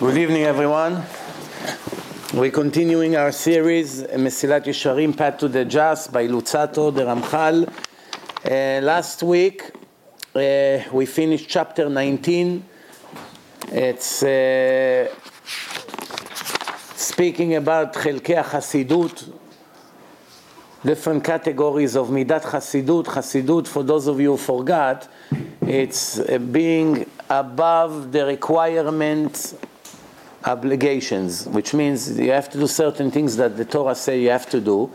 Good evening, everyone. We're continuing our series, Mesilat Yesharim, Path to the Just, by Luzzato, the Ramchal. Last week, we finished chapter 19. It's speaking about Chelkei HaChasidut, different categories of Midat Chasidut. Chasidut, for those of you who forgot, it's being above the requirements, obligations, which means you have to do certain things that the Torah say you have to do,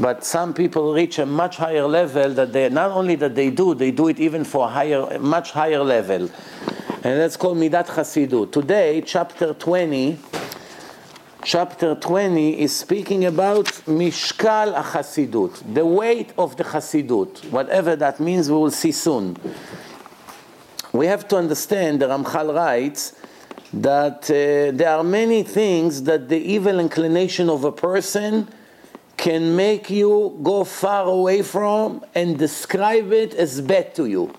but some people reach a much higher level that they, not only that they do it even for a much higher level. And that's called Midat Chasidut. Today, chapter 20 is speaking about Mishkal HaChasidut, the weight of the Chasidut, whatever that means, we will see soon. We have to understand, the Ramchal writes, that there are many things that the evil inclination of a person can make you go far away from and describe it as bad to you.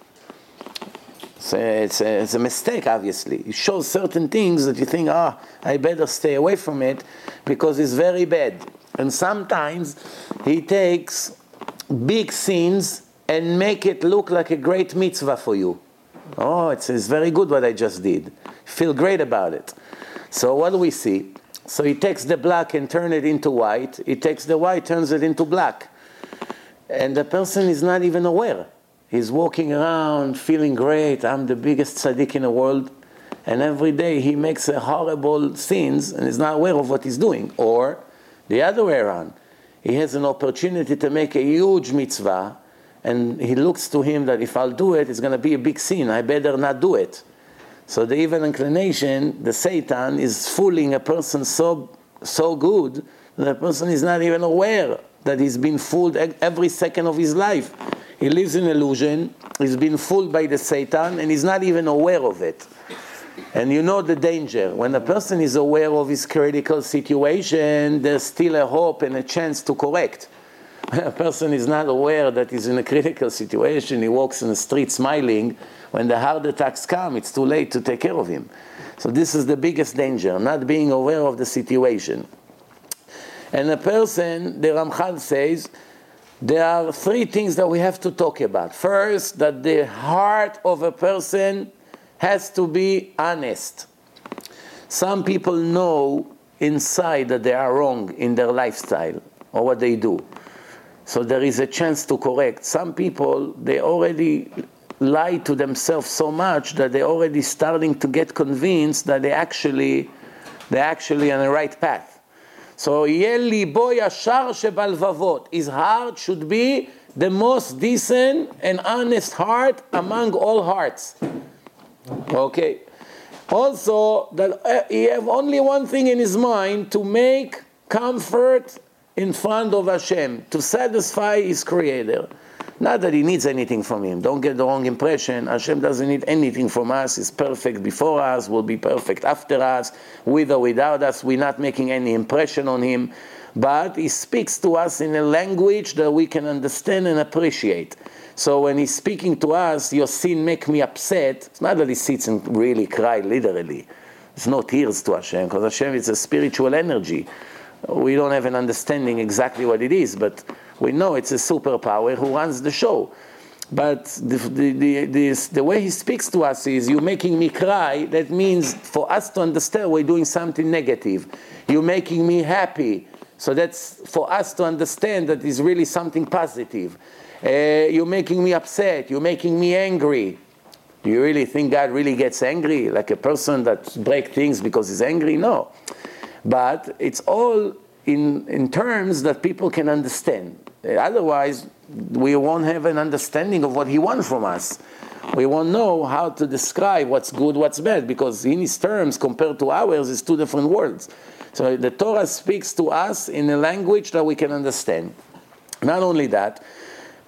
So it's a mistake, obviously. It shows certain things that you think, I better stay away from it because it's very bad. And sometimes he takes big sins and make it look like a great mitzvah for you. It's very good what I just did. Feel great about it. So what do we see? So he takes the black and turns it into white. He takes the white, turns it into black. And the person is not even aware. He's walking around feeling great. I'm the biggest tzaddik in the world. And every day he makes a horrible sins and is not aware of what he's doing. Or the other way around. He has an opportunity to make a huge mitzvah. And he looks to him that if I'll do it, it's going to be a big sin. I better not do it. So the evil inclination, the Satan, is fooling a person so good that the person is not even aware that he's been fooled every second of his life. He lives in illusion, he's been fooled by the Satan, and he's not even aware of it. And you know the danger. When a person is aware of his critical situation, there's still a hope and a chance to correct. When a person is not aware that he's in a critical situation, he walks in the street smiling. When the heart attacks come, it's too late to take care of him. So this is the biggest danger, not being aware of the situation. And a person, the Ramchal says, there are three things that we have to talk about. First, that the heart of a person has to be honest. Some people know inside that they are wrong in their lifestyle or what they do. So there is a chance to correct. Some people, they already lie to themselves so much that they're already starting to get convinced that they're actually on the right path. So, his heart should be the most decent and honest heart among all hearts. Okay. Also, that he have only one thing in his mind, to make comfort in front of Hashem, to satisfy his Creator. Not that he needs anything from him. Don't get the wrong impression. Hashem doesn't need anything from us. He's perfect before us, will be perfect after us. With or without us, we're not making any impression on him. But he speaks to us in a language that we can understand and appreciate. So when he's speaking to us, your sin make me upset. It's not that he sits and really cry, literally. There's no tears to Hashem, because Hashem is a spiritual energy. We don't have an understanding exactly what it is, but we know it's a superpower who runs the show. But the way he speaks to us is, you're making me cry. That means for us to understand we're doing something negative. You're making me happy. So that's for us to understand that it's really something positive. You're making me upset. You're making me angry. Do you really think God really gets angry? Like a person that breaks things because he's angry? No. But it's all in terms that people can understand. Otherwise, we won't have an understanding of what he wants from us. We won't know how to describe what's good, what's bad, because in his terms, compared to ours, it's two different worlds. So the Torah speaks to us in a language that we can understand. Not only that,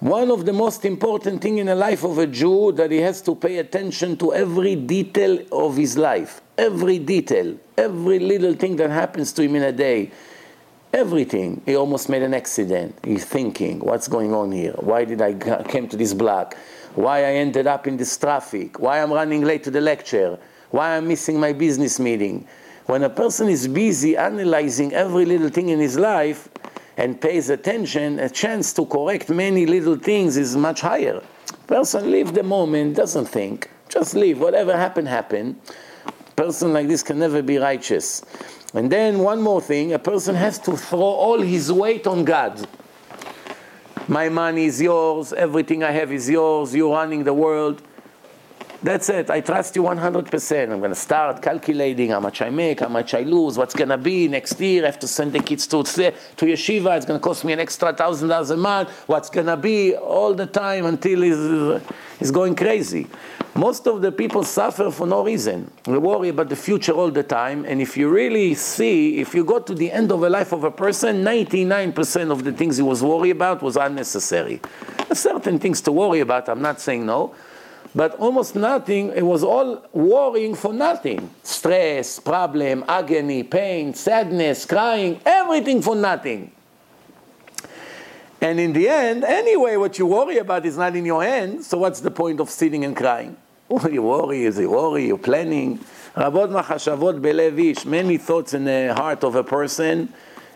one of the most important things in the life of a Jew that he has to pay attention to every detail of his life. Every detail, every little thing that happens to him in a day, everything. He almost made an accident. He's thinking, what's going on here? Why did I came to this block? Why I ended up in this traffic? Why I'm running late to the lecture? Why I'm missing my business meeting? When a person is busy analyzing every little thing in his life and pays attention, a chance to correct many little things is much higher. Person live the moment, doesn't think. Just live. Whatever happened, happened. Person like this can never be righteous. And then one more thing, a person has to throw all his weight on God. My money is yours, everything I have is yours, you're running the world. That's it, I trust you 100%. I'm going to start calculating how much I make, how much I lose, what's going to be next year. I have to send the kids to yeshiva, it's going to cost me an extra $1,000 a month. What's going to be all the time until he's going crazy. Most of the people suffer for no reason. They worry about the future all the time. And if you really see, if you go to the end of the life of a person, 99% of the things he was worried about was unnecessary. There's certain things to worry about, I'm not saying no. But almost nothing, it was all worrying for nothing. Stress, problem, agony, pain, sadness, crying, everything for nothing. And in the end, anyway, what you worry about is not in your hands, so what's the point of sitting and crying? Oh, you worry, you're planning. Rabot machashavot belev ish, many thoughts in the heart of a person,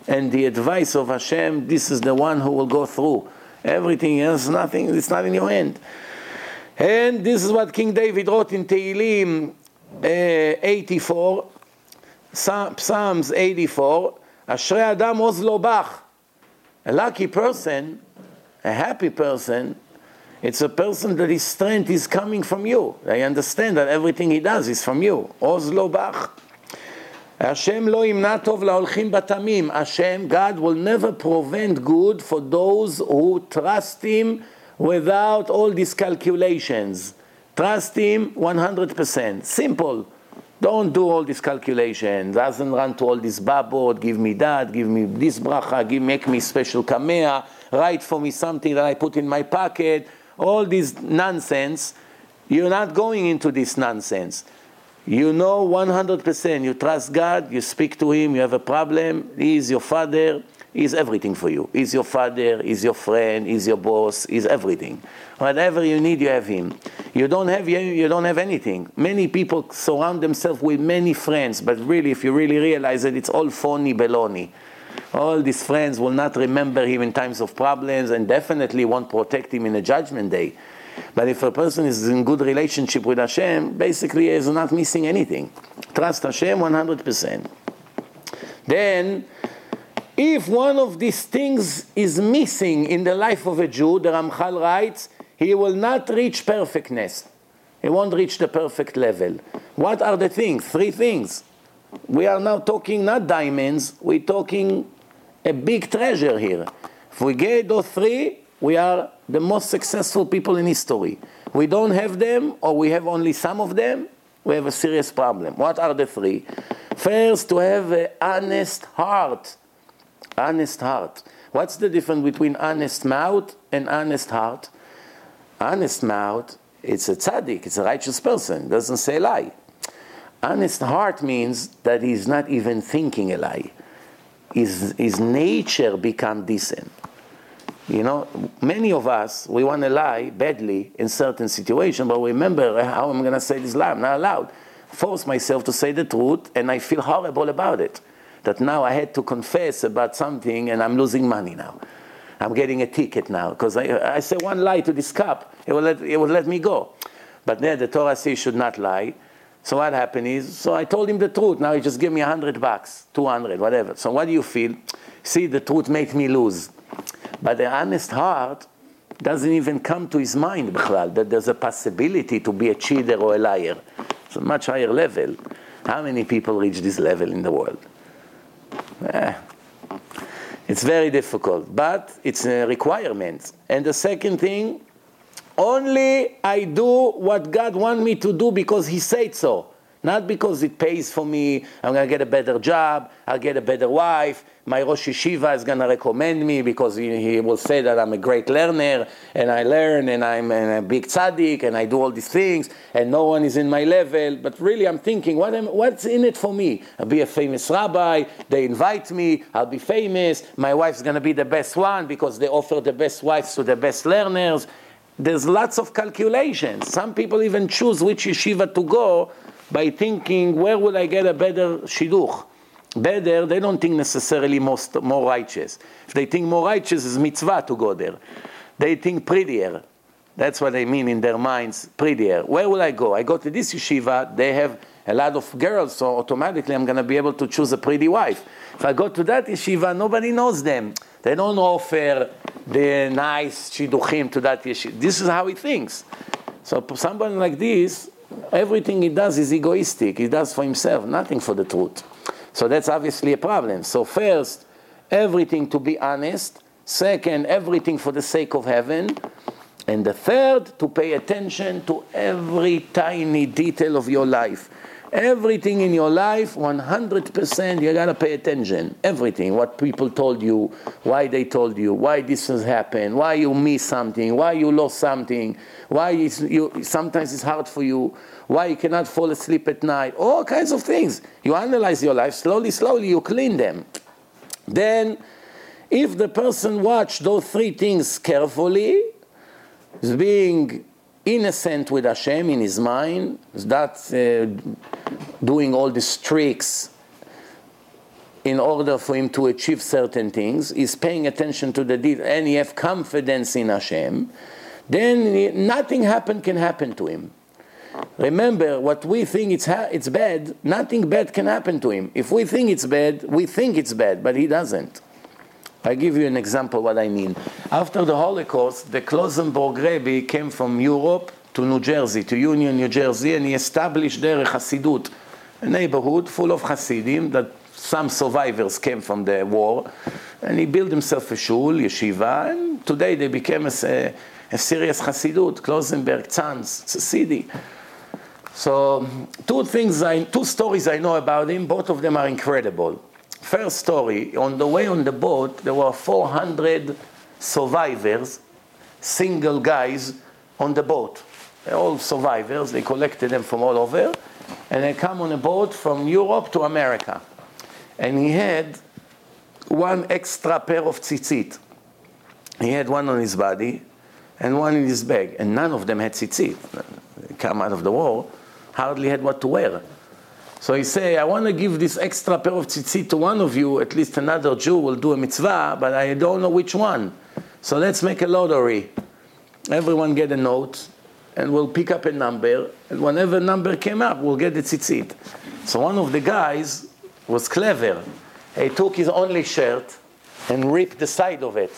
and the advice of Hashem, this is the one who will go through. Everything else, nothing, it's not in your hand. And this is what King David wrote in Tehillim 84, Psalms 84, Ashrei Adam Oz Lo Bach. A lucky person, a happy person, it's a person that his strength is coming from you. I understand that everything he does is from you. Oz Lo Bach. Hashem lo yimna tov laholchim batamim. Hashem, God, will never prevent good for those who trust Him without all these calculations. Trust Him 100%. Simple. Don't do all these calculations. Doesn't run to all this babot, give me that, give me this bracha, make me special kamea, write for me something that I put in my pocket. All this nonsense. You're not going into this nonsense. You know 100%. You trust God, you speak to Him, you have a problem, He is your Father. He's everything for you. He's your father, he's your friend, he's your boss, he's everything. Whatever you need, you have him. You don't have anything. Many people surround themselves with many friends, but really, if you really realize it, it's all phony baloney. All these friends will not remember him in times of problems and definitely won't protect him in a judgment day. But if a person is in good relationship with Hashem, basically he is not missing anything. Trust Hashem 100%. Then, if one of these things is missing in the life of a Jew, the Ramchal writes, he will not reach perfectness. He won't reach the perfect level. What are the things? 3 things. We are now talking not diamonds, we're talking a big treasure here. If we get those 3, we are the most successful people in history. We don't have them, or we have only some of them, we have a serious problem. What are the 3? First, to have an honest heart. Honest heart. What's the difference between honest mouth and honest heart? Honest mouth, it's a tzaddik, it's a righteous person, doesn't say a lie. Honest heart means that he's not even thinking a lie. His nature become decent. You know, many of us, we want to lie badly in certain situations, but remember how I'm going to say this lie, I'm not allowed. Force myself to say the truth, and I feel horrible about it. That now I had to confess about something and I'm losing money now. I'm getting a ticket now because I say one lie to this cop, it will let me go. But then the Torah says you should not lie. So what happened is, so I told him the truth. Now he just gave me $100, $200, whatever. So what do you feel? See, the truth made me lose. But the honest heart doesn't even come to his mind, that there's a possibility to be a cheater or a liar. It's a much higher level. How many people reach this level in the world? It's very difficult, but it's a requirement. And the second thing, only I do what God wants me to do because He said so. Not because it pays for me, I'm going to get a better job, I'll get a better wife, my Rosh Yeshiva is going to recommend me because he will say that I'm a great learner, and I learn, and I'm a big tzaddik, and I do all these things, and no one is in my level. But really I'm thinking, what's in it for me? I'll be a famous rabbi, they invite me, I'll be famous, my wife's going to be the best one because they offer the best wives to the best learners. There's lots of calculations. Some people even choose which yeshiva to go by thinking, where will I get a better shidduch? Better, they don't think necessarily more righteous. If they think more righteous, it's mitzvah to go there. They think prettier. That's what they mean in their minds, prettier. Where will I go? I go to this yeshiva, they have a lot of girls, so automatically I'm going to be able to choose a pretty wife. If I go to that yeshiva, nobody knows them. They don't offer the nice shidduchim to that yeshiva. This is how he thinks. So someone like this, everything he does is egoistic. He does for himself, nothing for the truth. So that's obviously a problem. So first, everything to be honest. Second, everything for the sake of heaven. And the third, to pay attention to every tiny detail of your life. Everything in your life, 100%, you gotta pay attention. Everything, what people told you, why they told you, why this has happened, why you missed something, why you lost something, why sometimes it's hard for you, why you cannot fall asleep at night, all kinds of things. You analyze your life, slowly, you clean them. Then, if the person watched those three things carefully, is being innocent with Hashem in his mind, that's doing all these tricks in order for him to achieve certain things, is paying attention to the deed, and he have confidence in Hashem, then nothing can happen to him. Remember, what we think it's bad, nothing bad can happen to him. If we think it's bad, but he doesn't. I give you an example what I mean. After the Holocaust, the Klosenborg Rebbe came from Europe to New Jersey, to Union, New Jersey, and he established there a Hasidut, a neighborhood full of Hasidim that some survivors came from the war, and he built himself a shul, yeshiva, and today they became a serious Hasidut, Klosenberg, Tzanz, it's a city. So two stories I know about him, both of them are incredible. First story, on the boat, there were 400 survivors, single guys on the boat. They're all survivors, they collected them from all over, and they come on a boat from Europe to America. And he had one extra pair of tzitzit. He had one on his body and one in his bag, and none of them had tzitzit. They come out of the war, hardly had what to wear. So he say, I want to give this extra pair of tzitzit to one of you, at least another Jew will do a mitzvah, but I don't know which one. So let's make a lottery. Everyone get a note, and we'll pick up a number, and whenever number came up, we'll get the tzitzit. So one of the guys was clever. He took his only shirt and ripped the side of it.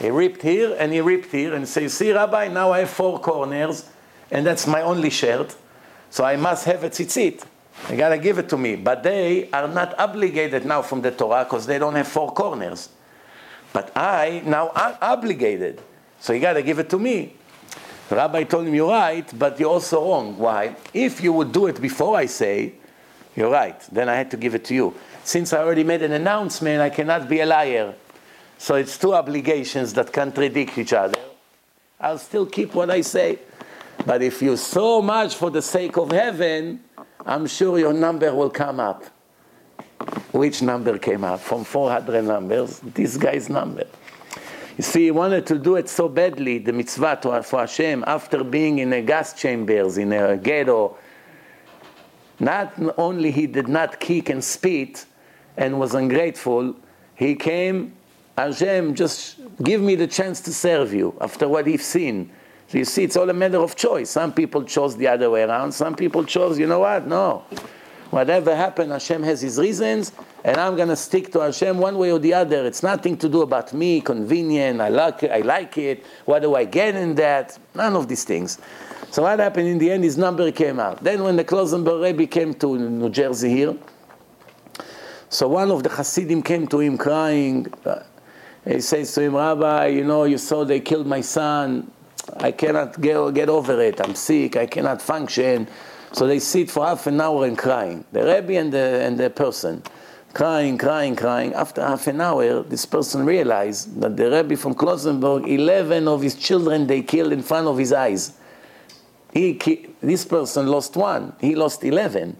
He ripped here, and he ripped here, and says, see, Rabbi, now I have four corners, and that's my only shirt, so I must have a tzitzit. They got to give it to me. But they are not obligated now from the Torah because they don't have four corners. But I now am obligated. So you got to give it to me. The rabbi told him, you're right, but you're also wrong. Why? If you would do it before I say, you're right, then I had to give it to you. Since I already made an announcement, I cannot be a liar. So it's two obligations that contradict each other. I'll still keep what I say. But if you so much for the sake of heaven, I'm sure your number will come up. Which number came up? From 400 numbers, this guy's number. You see, he wanted to do it so badly, the mitzvah for Hashem, after being in a gas chambers, in a ghetto. Not only he did not kick and spit and was ungrateful, he came, Hashem, just give me the chance to serve you after what he's seen. So you see, it's all a matter of choice. Some people chose the other way around. Some people chose, you know what? No. Whatever happened, Hashem has his reasons, and I'm going to stick to Hashem one way or the other. It's nothing to do about me, convenient, I like it, what do I get in that? None of these things. So what happened in the end, his number came out. Then when the Klosenberg Rebbe came to New Jersey here, so one of the Hasidim came to him crying. He says to him, Rabbi, you know, you saw they killed my son. I cannot get over it. I'm sick. I cannot function. So they sit for half an hour and crying. The Rebbe and the person. Crying. After half an hour, this person realized that the Rebbe from Klosenberg, 11 of his children they killed in front of his eyes. This person lost one. He lost 11.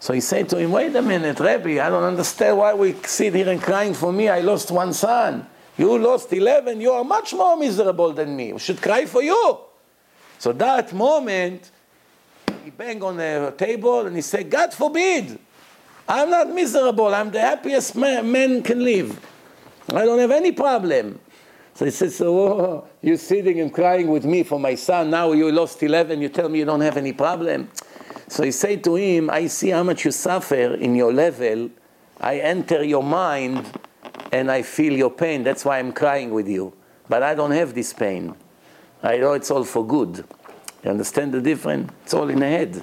So he said to him, wait a minute, Rebbe, I don't understand why we sit here and crying for me. I lost one son. You lost 11, you are much more miserable than me. We should cry for you. So that moment, He banged on the table and he said, God forbid, I'm not miserable. I'm the happiest man can live. I don't have any problem. So he said, so you're sitting and crying with me for my son. Now you lost 11. You tell me you don't have any problem. So he said to him, I see how much you suffer in your level. I enter your mind and I feel your pain. That's why I'm crying with you. But I don't have this pain. I know it's all for good. You understand the difference? It's all in the head.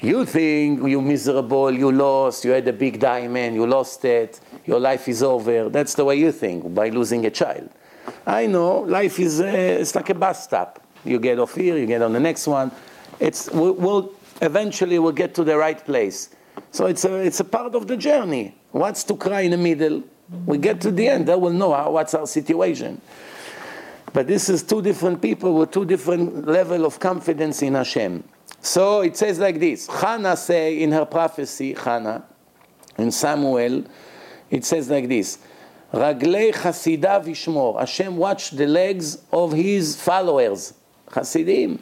You think you're miserable, you lost, you had a big diamond, you lost it, your life is over. That's the way you think by losing a child. I know, life is it's like a bus stop. You get off here, you get on the next one. We'll eventually we'll get to the right place. So it's a part of the journey. What's to cry in the middle? We get to the end, then we'll know what's our situation. But this is two different people with two different level of confidence in Hashem. So it says like this. Hannah say in her prophecy, Hannah, in Samuel, it says like this. Raglei chasidav yishmor. Hashem watched the legs of his followers. Chasidim.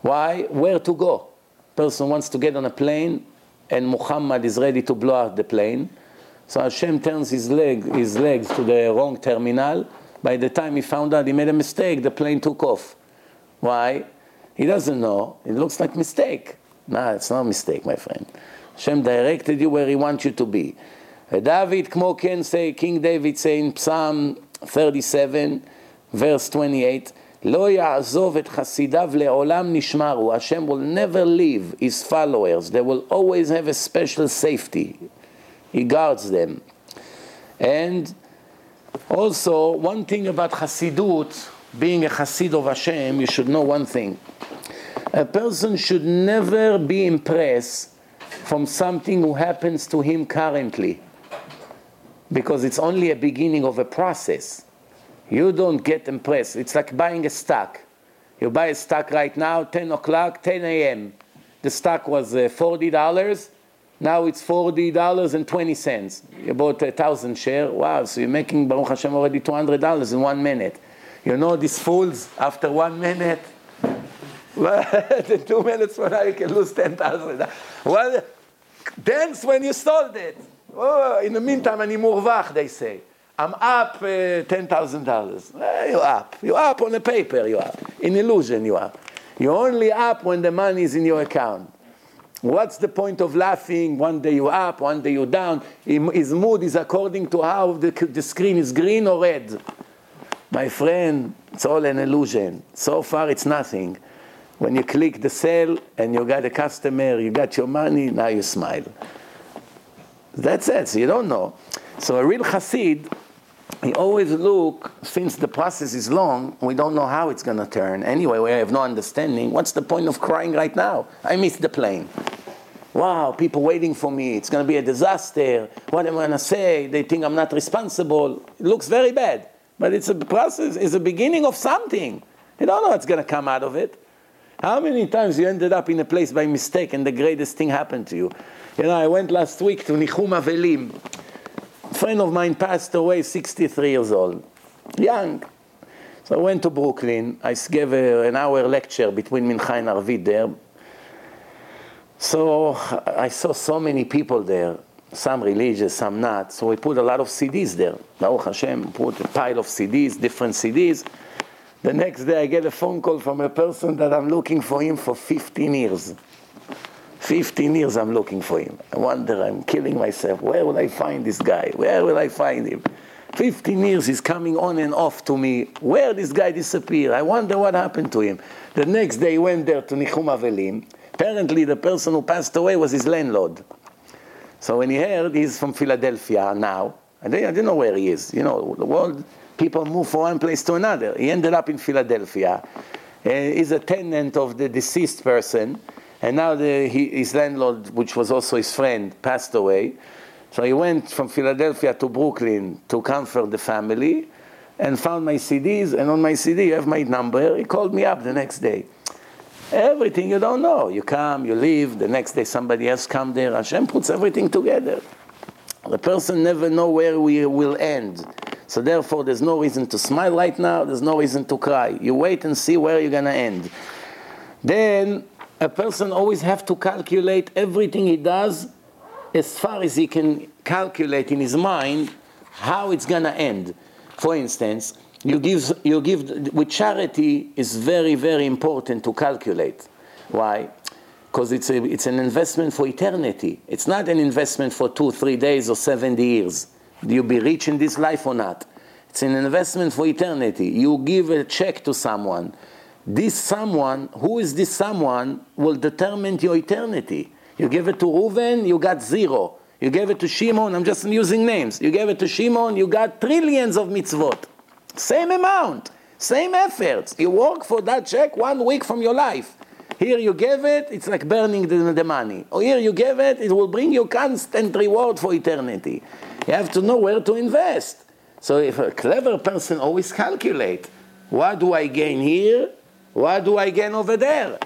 Why? Where to go? Person wants to get on a plane and Muhammad is ready to blow out the plane. So Hashem turns his legs to the wrong terminal. By the time he found out he made a mistake, the plane took off. Why? He doesn't know. It looks like mistake. No, it's not a mistake, my friend. Hashem directed you where he wants you to be. David, כמו כן, say, King David say in Psalm 37, verse 28, לא יעזוב את חסידיו לעולם נשמרו. Hashem will never leave his followers. They will always have a special safety. He guards them. And also, one thing about Hasidut, being a Hasid of Hashem, you should know one thing. A person should never be impressed from something who happens to him currently, because it's only a beginning of a process. You don't get impressed. It's like buying a stock. You buy a stock right now, 10 o'clock, 10 a.m. The stock was $40. Now it's $40.20. You bought 1,000 shares. Wow, so you're making, Baruch Hashem, already $200 in 1 minute. You know these fools, after 1 minute, in 2 minutes from now you can lose $10,000. Well, dance when you sold it. Oh, in the meantime, ani murvach, they say. I'm up $10,000. You're up. You're up on the paper, you're up. In illusion, you're up. You're only up when the money is in your account. What's the point of laughing? One day you're up, one day you're down. His mood is according to how the screen is green or red. My friend, it's all an illusion. So far, it's nothing. When you click the sell and you got a customer, you got your money, now you smile. That's it. So you don't know. So a real Hasid, he always look, since the process is long, we don't know how it's going to turn. Anyway, we have no understanding. What's the point of crying right now? I missed the plane. Wow, people waiting for me. It's going to be a disaster. What am I going to say? They think I'm not responsible. It looks very bad. But it's a process. It's a beginning of something. You don't know what's going to come out of it. How many times you ended up in a place by mistake and the greatest thing happened to you? You know, I went last week to Nichum Avelim. A friend of mine passed away, 63 years old, young. So I went to Brooklyn. I gave an hour lecture between Mincha and Arvit there. So I saw so many people there, some religious, some not. So we put a lot of CDs there. Baruch Hashem put a pile of CDs, different CDs. The next day I get a phone call from a person that I'm looking for him for 15 years. 15 years I'm looking for him. I wonder, I'm killing myself. Where will I find this guy? Where will I find him? 15 years he's coming on and off to me. Where this guy disappeared? I wonder what happened to him. The next day he went there to Nichum Avelim. Apparently the person who passed away was his landlord. So when he heard, he's from Philadelphia now. I didn't know where he is. You know, the world, people move from one place to another. He ended up in Philadelphia. He's a tenant of the deceased person. And now his landlord, which was also his friend, passed away. So he went from Philadelphia to Brooklyn to comfort the family and found my CDs. And on my CD, you have my number. He called me up the next day. Everything you don't know. You come, you leave. The next day somebody else comes there. Hashem puts everything together. The person never knows where we will end. So therefore, there's no reason to smile right now. There's no reason to cry. You wait and see where you're going to end. Then a person always have to calculate everything he does as far as he can calculate in his mind how it's going to end. For instance, you give with charity is very, very important to calculate. Why? Because it's an investment for eternity. It's not an investment for 2-3 days or 70 years. Do you be rich in this life or not? It's an investment for eternity. You give a check to someone. This someone, who is this someone, will determine your eternity. You give it to Reuven, you got 0. You gave it to Shimon, I'm just using names. You gave it to Shimon, you got trillions of mitzvot. Same amount, same efforts. You work for that check 1 week from your life. Here you gave it, it's like burning the money. Or here you gave it, it will bring you constant reward for eternity. You have to know where to invest. So if a clever person always calculate, what do I gain here? What do I gain over there?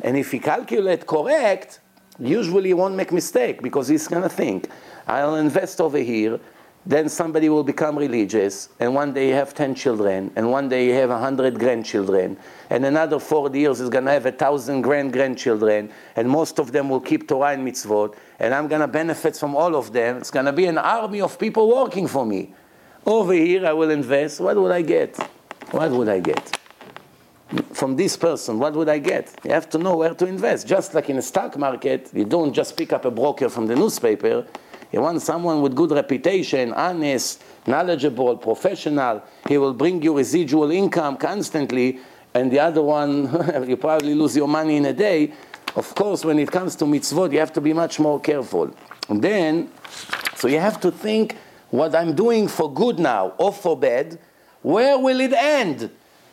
And if he calculate correct, usually he won't make mistake because he's going to think, I'll invest over here, then somebody will become religious, and one day you have 10 children, and one day you have 100 grandchildren, and another 40 years is going to have 1,000 grandchildren, and most of them will keep Torah and mitzvot, and I'm going to benefit from all of them. It's going to be an army of people working for me. Over here I will invest. What will I get? What would I get? From this person, what would I get? You have to know where to invest. Just like in a stock market, you don't just pick up a broker from the newspaper. You want someone with good reputation, honest, knowledgeable, professional. He will bring you residual income constantly, and the other one, you probably lose your money in a day. Of course, when it comes to mitzvot, you have to be much more careful. And then, so you have to think, what I'm doing for good now, or for bad, where will it end?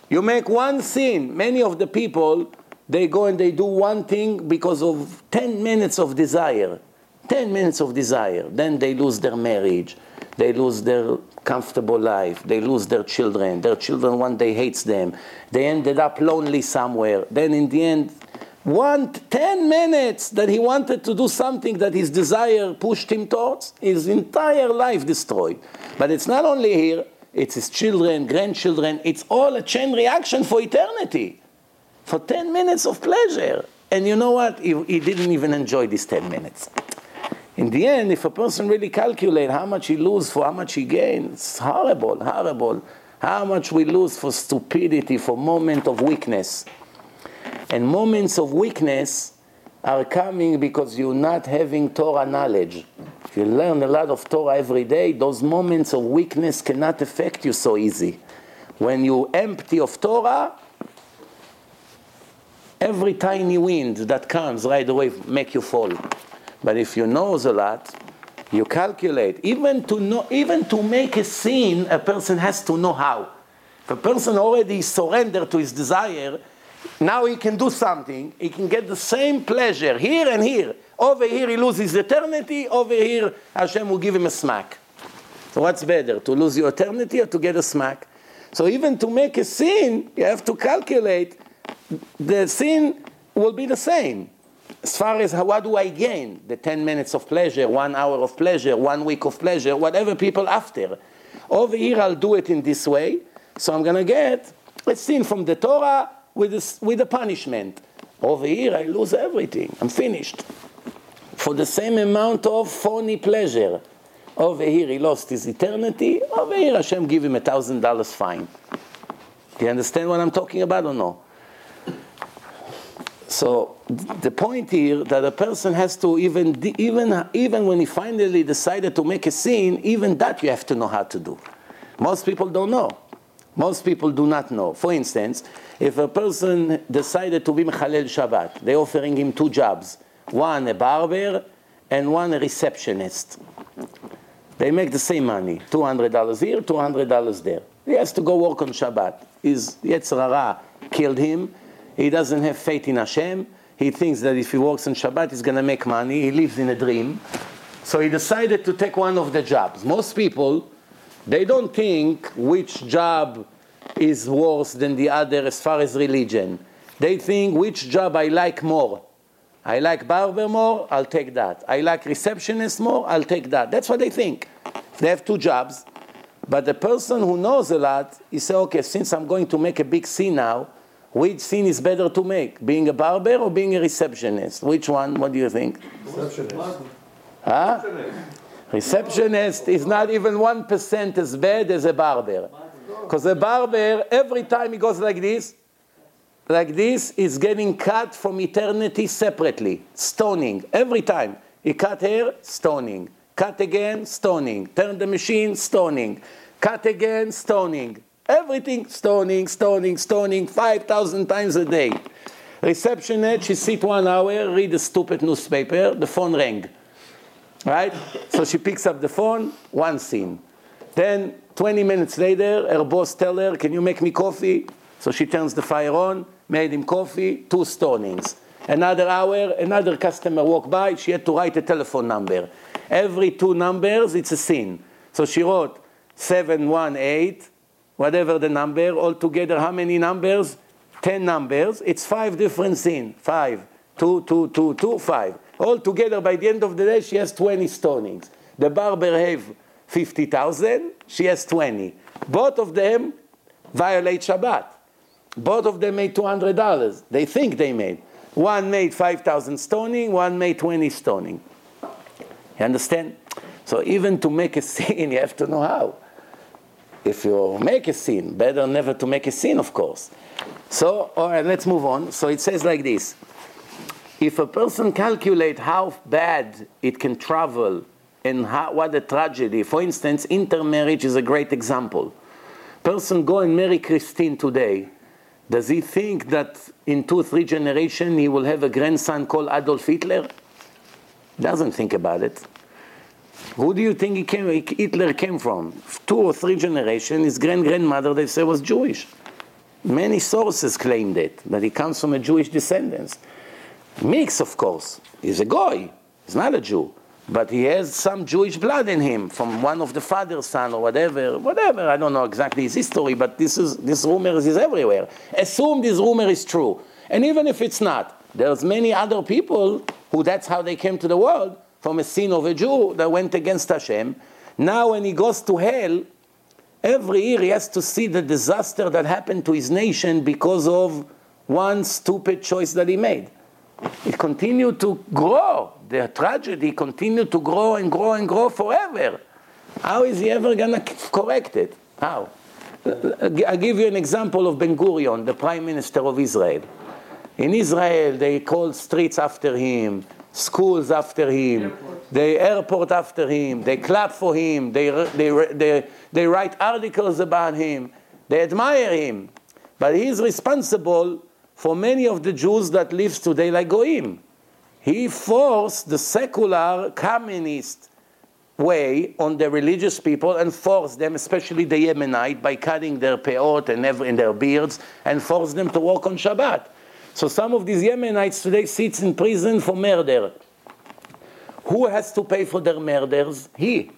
You make one sin. Many of the people, they go and they do one thing because of 10 minutes of desire. 10 minutes of desire. Then they lose their marriage. They lose their comfortable life. They lose their children. Their children one day hates them. They ended up lonely somewhere. Then in the end, 10 minutes that he wanted to do something that his desire pushed him towards, his entire life destroyed. But it's not only here. It's his children, grandchildren. It's all a chain reaction for eternity. For 10 minutes of pleasure. And you know what? He didn't even enjoy these 10 minutes. In the end, if a person really calculates how much he loses for how much he gains, it's horrible, horrible. How much we lose for stupidity, for moment of weakness. And moments of weakness are coming because you're not having Torah knowledge. If you learn a lot of Torah every day, those moments of weakness cannot affect you so easy. When you're empty of Torah, every tiny wind that comes right away make you fall. But if you know a lot, you calculate. Even to make a sin, a person has to know how. If a person already surrendered to his desire, now he can do something. He can get the same pleasure here and here. Over here he loses eternity. Over here Hashem will give him a smack. So what's better, to lose your eternity or to get a smack? So even to make a sin, you have to calculate. The sin will be the same. As far as what do I gain? The 10 minutes of pleasure, 1 hour of pleasure, 1 week of pleasure, whatever people after. Over here I'll do it in this way. So I'm going to get a sin from the Torah, with the punishment. Over here, I lose everything. I'm finished. For the same amount of phony pleasure. Over here, he lost his eternity. Over here, Hashem give him $1,000 fine. Do you understand what I'm talking about or no? So, the point here, that a person has to, even when he finally decided to make a sin, even that you have to know how to do. Most people don't know. Most people do not know. For instance, if a person decided to be Mechalel Shabbat, they're offering him 2 jobs. One a barber and one a receptionist. They make the same money. $200 here, $200 there. He has to go work on Shabbat. His Yetzer Hara killed him. He doesn't have faith in Hashem. He thinks that if he works on Shabbat, he's going to make money. He lives in a dream. So he decided to take one of the jobs. Most people, they don't think which job is worse than the other as far as religion. They think which job I like more. I like barber more, I'll take that. I like receptionist more, I'll take that. That's what they think. They have 2 jobs. But the person who knows a lot, he says, okay, since I'm going to make a big sin now, Which scene is better to make? Being a barber or being a receptionist? Which one? What do you think? Receptionist. Huh? Receptionist is not even 1% as bad as a barber. Because a barber, every time he goes like this is getting cut from eternity separately. Stoning. Every time. He cut hair, stoning. Cut again, stoning. Turn the machine, stoning. Cut again, stoning. Everything stoning, 5,000 times a day. Receptionist, she sit 1 hour, read a stupid newspaper, the phone rang. Right? So she picks up the phone, one scene. Then 20 minutes later, her boss tells her, can you make me coffee? So she turns the fire on, made him coffee, 2 stonings. Another hour, another customer walked by, she had to write a telephone number. Every 2 numbers, it's a scene. So she wrote 718, whatever the number, altogether how many numbers? 10 numbers. It's 5 different scenes. 5, 2, 2, 2, 2, 5. Altogether, by the end of the day, she has 20 stonings. The barber have 50,000, she has 20. Both of them violate Shabbat. Both of them made $200. They think they made. One made 5,000 stoning, one made 20 stoning. You understand? So even to make a scene, you have to know how. If you make a scene, better never to make a scene, of course. So, all right, let's move on. So it says like this. If a person calculates how bad it can travel and how, what a tragedy. For instance, intermarriage is a great example. Person go and marry Christine today. Does he think that in 2-3 generations he will have a grandson called Adolf Hitler? Doesn't think about it. Who do you think Hitler came from? 2 or 3 generations, his grandmother, they say, was Jewish. Many sources claimed it, that he comes from a Jewish descendants. Mix, of course. He's a goy. He's not a Jew. But he has some Jewish blood in him, from one of the father's son or whatever. I don't know exactly his history, but this rumor is everywhere. Assume this rumor is true. And even if it's not, there's many other people who that's how they came to the world, from a sin of a Jew that went against Hashem. Now when he goes to hell, every year he has to see the disaster that happened to his nation because of one stupid choice that he made. It continued to grow. The tragedy continued to grow and grow and grow forever. How is he ever going to correct it? How? I'll give you an example of Ben Gurion, the Prime Minister of Israel. In Israel, they called streets after him. Schools after him, the airport after him, they clap for him, they write articles about him, they admire him. But he is responsible for many of the Jews that live today like Goyim. He forced the secular communist way on the religious people and forced them, especially the Yemenite, by cutting their peot and their beards, and forced them to walk on Shabbat. So some of these Yemenites today sits in prison for murder. Who has to pay for their murders? He.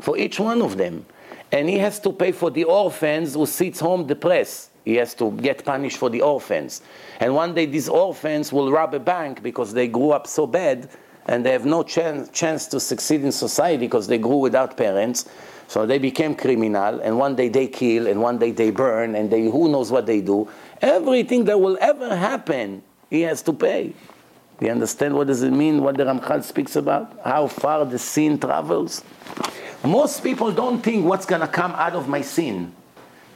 For each one of them. And he has to pay for the orphans who sits home depressed. He has to get punished for the orphans. And one day these orphans will rob a bank because they grew up so bad and they have no chance to succeed in society because they grew without parents. So they became criminal, and one day they kill, and one day they burn, and they who knows what they do. Everything that will ever happen, he has to pay. Do you understand what does it mean, what the Ramchal speaks about? How far the sin travels? Most people don't think what's going to come out of my sin.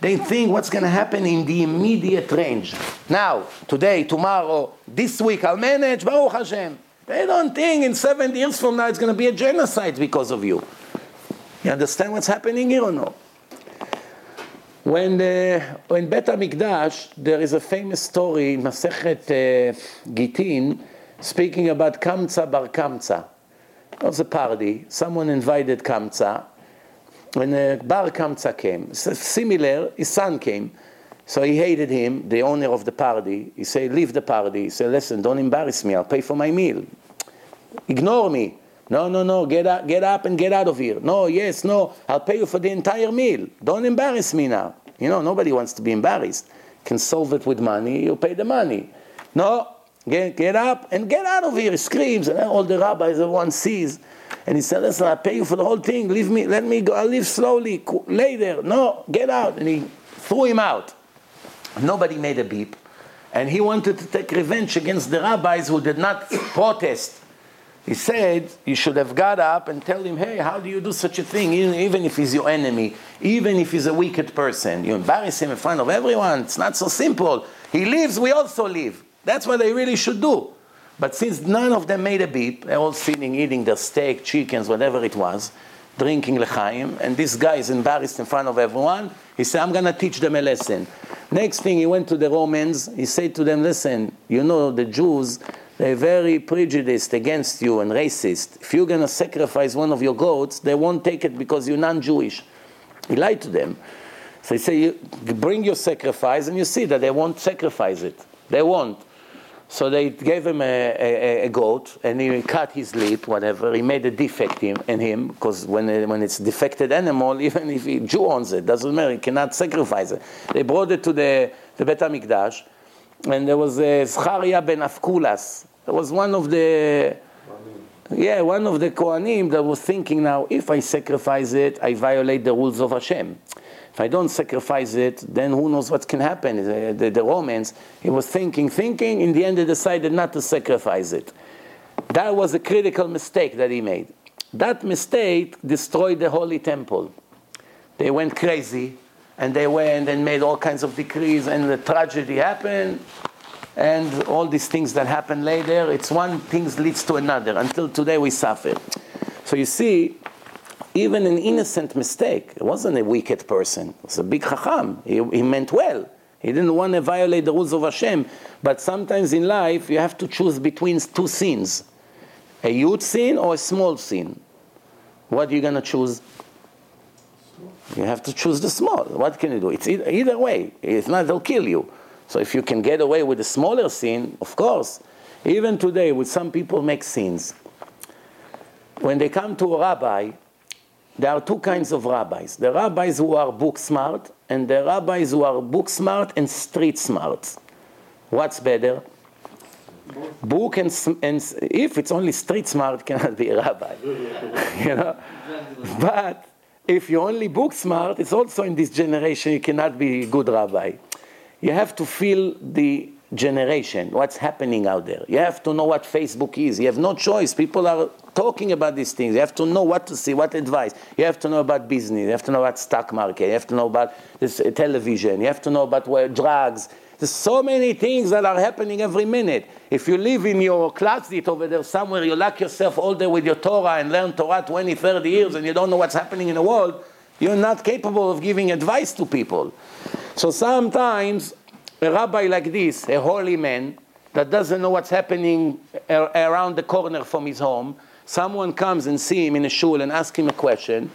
They think what's going to happen in the immediate range. Now, today, tomorrow, this week, I'll manage, Baruch Hashem. They don't think in 70 years from now it's going to be a genocide because of you. You understand what's happening here or no? When Beit HaMikdash, there is a famous story in Masechet Gitin, speaking about Kamtza bar Kamtza. It was a party. Someone invited Kamtza. When Bar Kamtza came, similar, his son came. So he hated him, the owner of the party. He said, leave the party. He said, listen, don't embarrass me. I'll pay for my meal. Ignore me. No, get up and get out of here. No, I'll pay you for the entire meal. Don't embarrass me now. You know, nobody wants to be embarrassed. Can solve it with money, you pay the money. No, get up and get out of here. He screams, and all the rabbis everyone sees. And he said, listen, I'll pay you for the whole thing. Leave me, let me go. I'll leave slowly, later. No, get out. And he threw him out. Nobody made a beep. And he wanted to take revenge against the rabbis who did not protest. He said, you should have got up and tell him, hey, how do you do such a thing, even if he's your enemy, even if he's a wicked person? You embarrass him in front of everyone. It's not so simple. He lives, we also live. That's what they really should do. But since none of them made a beep, they're all sitting, eating their steak, chickens, whatever it was, drinking l'chaim, and this guy is embarrassed in front of everyone. He said, I'm going to teach them a lesson. Next thing, he went to the Romans. He said to them, listen, you know the Jews, they're very prejudiced against you and racist. If you're going to sacrifice one of your goats, they won't take it because you're non-Jewish. He lied to them. So he said, you bring your sacrifice, and you see that they won't sacrifice it. They won't. So they gave him a goat, and he cut his lip, whatever. He made a defect in him, because when it's a defected animal, even if a Jew owns it, doesn't matter, he cannot sacrifice it. They brought it to the Beit HaMikdash, and there was Zechariah ben Afkulas. There was one of the Kohanim that was thinking, now, if I sacrifice it, I violate the rules of Hashem. If I don't sacrifice it, then who knows what can happen? The Romans, he was thinking. In the end, they decided not to sacrifice it. That was a critical mistake that he made. That mistake destroyed the Holy Temple. They went crazy, and they went and made all kinds of decrees, and the tragedy happened, and all these things that happened later. It's one thing leads to another. Until today, we suffer. So you see, even an innocent mistake. It wasn't a wicked person. It was a big chacham. He meant well. He didn't want to violate the rules of Hashem. But sometimes in life, you have to choose between two sins. A huge sin or a small sin. What are you going to choose? You have to choose the small. What can you do? It's either way. If not, they'll kill you. So if you can get away with a smaller sin, of course. Even today, with some people make sins. When they come to a rabbi, there are two kinds of rabbis. The rabbis who are book smart, and the rabbis who are book smart and street smart. What's better? Book and if it's only street smart, cannot be a rabbi. You know? But if you're only book smart, it's also in this generation, you cannot be a good rabbi. You have to feel the generation, what's happening out there. You have to know what Facebook is. You have no choice. People are talking about these things. You have to know what to see, what advice. You have to know about business. You have to know about stock market. You have to know about this television. You have to know about drugs. There's so many things that are happening every minute. If you live in your closet over there somewhere, you lock yourself all day with your Torah and learn Torah 20, 30 years, and you don't know what's happening in the world, you're not capable of giving advice to people. So sometimes a rabbi like this, a holy man, that doesn't know what's happening around the corner from his home, someone comes and sees him in a shul and asks him a question,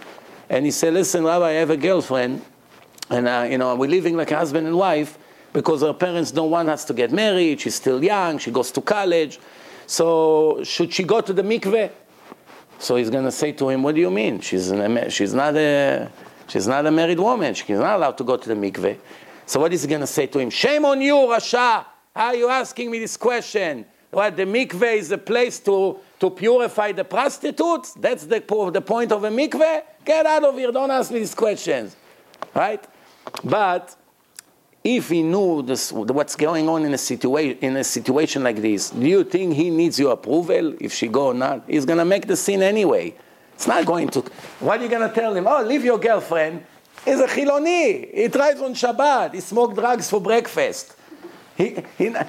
and he says, listen, Rabbi, I have a girlfriend, and we're living like a husband and wife because her parents don't want us to get married, she's still young, she goes to college, so should she go to the mikveh? So he's going to say to him, what do you mean? She's not a married woman, she's not allowed to go to the mikveh. So what is he going to say to him? Shame on you, Rasha! How are you asking me this question? What, the mikveh is a place to purify the prostitutes? That's the point of a mikveh? Get out of here, don't ask me these questions. Right? But if he knew what's going on in a situation like this, do you think he needs your approval if she go or not? He's going to make the sin anyway. It's not going to... What are you going to tell him? Oh, leave your girlfriend. He's a Chiloni. He drives on Shabbat. He smoked drugs for breakfast.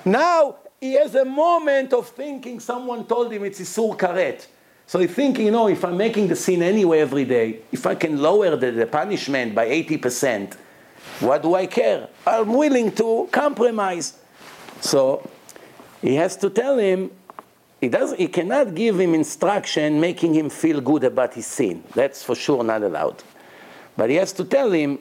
Now he has a moment of thinking someone told him it's Isur Karet. So he's thinking, if I'm making the sin anyway every day, if I can lower the punishment by 80%, what do I care? I'm willing to compromise. So he has to tell him, he cannot give him instruction making him feel good about his sin. That's for sure not allowed. But he has to tell him,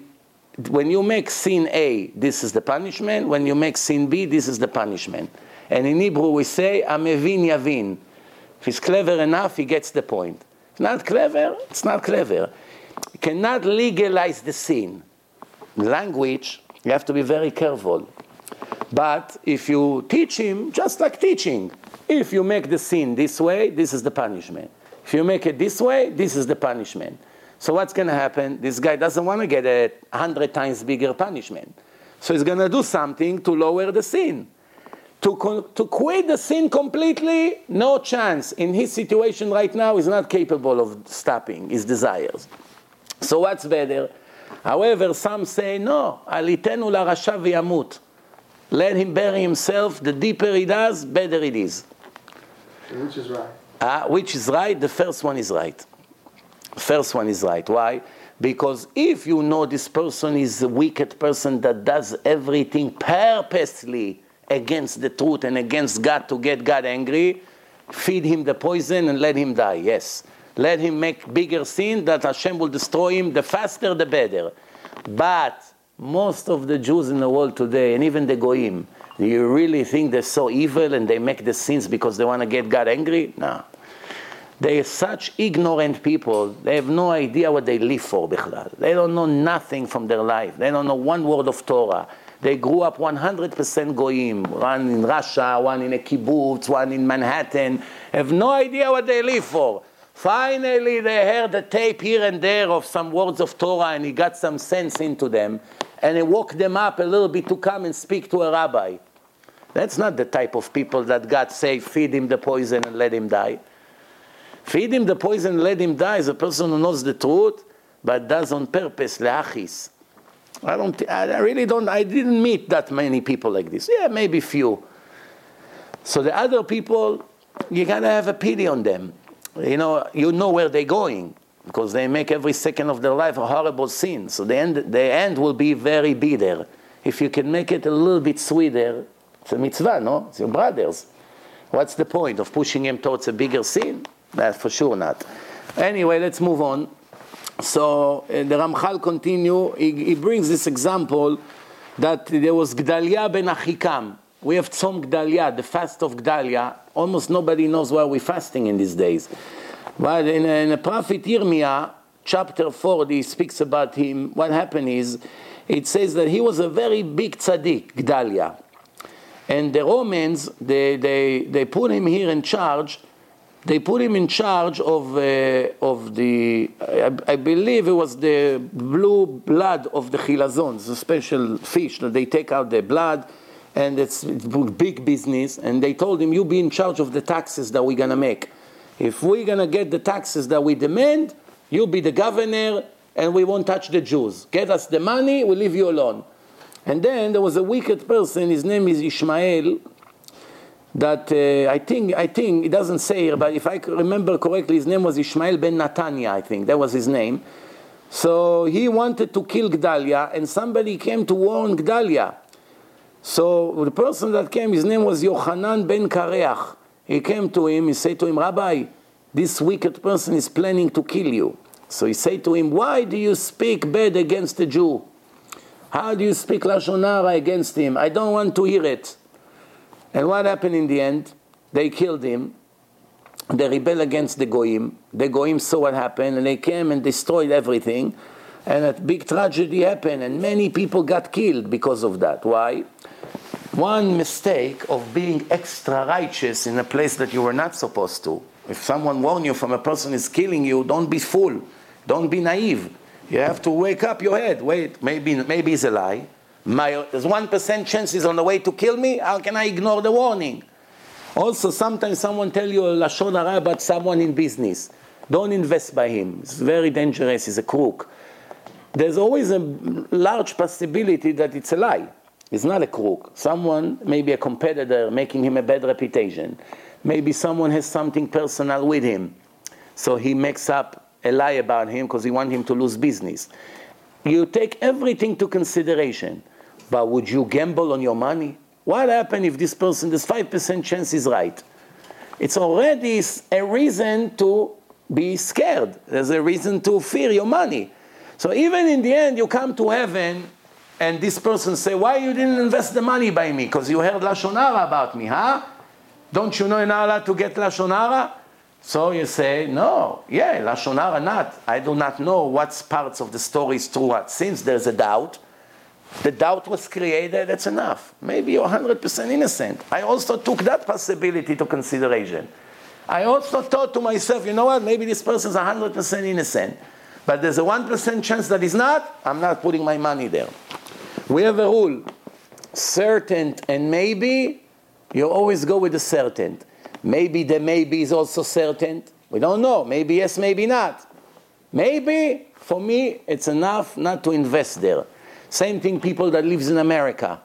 when you make sin A, this is the punishment. When you make sin B, this is the punishment. And in Hebrew we say, Amevin Yavin. If he's clever enough, he gets the point. If not clever, it's not clever. You cannot legalize the sin. Language, you have to be very careful. But if you teach him, just like teaching, if you make the sin this way, this is the punishment. If you make it this way, this is the punishment. So what's going to happen? This guy doesn't want to get 100 times bigger punishment. So he's going to do something to lower the sin. To quit the sin completely, no chance. In his situation right now, he's not capable of stopping his desires. So what's better? However, some say, no, alitenu larasha v'yamut. Let him bury himself. The deeper he does, better it is. Which is right? Which is right? The first one is right. First one is right. Why? Because if you know this person is a wicked person that does everything purposely against the truth and against God to get God angry, feed him the poison and let him die. Yes. Let him make bigger sin that Hashem will destroy him. The faster, the better. But most of the Jews in the world today, and even the Goyim, you really think they're so evil and they make the sins because they want to get God angry? No. They are such ignorant people. They have no idea what they live for, Bichlal. They don't know nothing from their life. They don't know one word of Torah. They grew up 100% Goyim, one in Russia, one in a kibbutz, one in Manhattan. Have no idea what they live for. Finally, they heard the tape here and there of some words of Torah and he got some sense into them. And he woke them up a little bit to come and speak to a rabbi. That's not the type of people that God say, feed him the poison and let him die. Feed him the poison and let him die is a person who knows the truth, but does on purpose, leachis. I didn't meet that many people like this. Yeah, maybe few. So the other people, you gotta have a pity on them. You know where they're going, because they make every second of their life a horrible sin. So the end will be very bitter. If you can make it a little bit sweeter, it's a mitzvah, no? It's your brothers. What's the point of pushing him towards a bigger sin? That's for sure not. Anyway, let's move on. So the Ramchal continue. He brings this example that there was Gedaliah ben Ahikam. We have Tzom Gedaliah, the fast of Gedaliah. Almost nobody knows why we're fasting in these days. But in the prophet Yirmiyah, chapter 40, he speaks about him. What happened is, it says that he was a very big tzaddik, Gedaliah. And the Romans, they put him here in charge. They put him in charge of the, I believe it was the blue blood of the chilazons, a special fish that they take out the blood. And it's big business. And they told him, you be in charge of the taxes that we're going to make. If we're going to get the taxes that we demand, you be the governor and we won't touch the Jews. Get us the money, we'll leave you alone. And then there was a wicked person, his name is Ishmael, that I think it doesn't say here, but if I remember correctly, his name was Ishmael ben Netanya, I think. That was his name. So he wanted to kill Gedaliah and somebody came to warn Gedaliah. So the person that came, his name was Yochanan ben Kareach. He came to him, he said to him, Rabbi, this wicked person is planning to kill you. So he said to him, why do you speak bad against the Jew? How do you speak Lashon Hara against him? I don't want to hear it. And what happened in the end? They killed him. They rebelled against the Goyim. The Goyim saw what happened, and they came and destroyed everything. And a big tragedy happened, and many people got killed because of that. Why? One mistake of being extra righteous in a place that you were not supposed to. If someone warns you from a person is killing you, don't be fool. Don't be naive. You have to wake up your head. Wait, maybe it's a lie. There's 1% chance he's on the way to kill me. How can I ignore the warning? Also, sometimes someone tells you Lashon Hara about someone in business. Don't invest by him. It's very dangerous. He's a crook. There's always a large possibility that it's a lie. It's not a crook. Someone, maybe a competitor, making him a bad reputation. Maybe someone has something personal with him. So he makes up a lie about him because he wants him to lose business. You take everything to consideration. But would you gamble on your money? What happens if this person, this 5% chance is right? It's already a reason to be scared. There's a reason to fear your money. So even in the end, you come to heaven and this person say, why you didn't invest the money by me? Because you heard Lashon Hara about me, huh? Don't you know you're not allowed to get Lashon Hara? So you say, no, yeah, Lashon Hara not. I do not know what parts of the story is true. Since there's a doubt, the doubt was created, that's enough. Maybe you're 100% innocent. I also took that possibility to consideration. I also thought to myself, you know what, maybe this person's 100% innocent. But there's a 1% chance that he's not, I'm not putting my money there. We have a rule, certain and maybe You always go with the certain. Maybe the maybe is also certain. We don't know. Maybe yes, maybe not. Maybe, for me, it's enough not to invest there. Same thing, people that lives in America.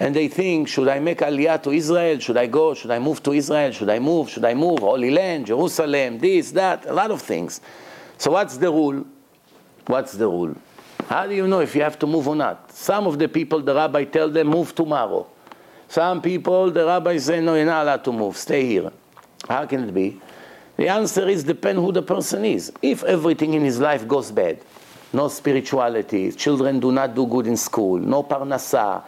And they think, should I make Aliyah to Israel? Should I go? Should I move to Israel? Should I move? Holy Land, Jerusalem, this, that, a lot of things. So what's the rule? What's the rule? How do you know if you have to move or not? Some of the people, the rabbi tell them, move tomorrow. Some people, the rabbi say, no, you're not allowed to move. Stay here. How can it be? The answer is, depend who the person is. If everything in his life goes bad, no spirituality, children do not do good in school, no parnasa,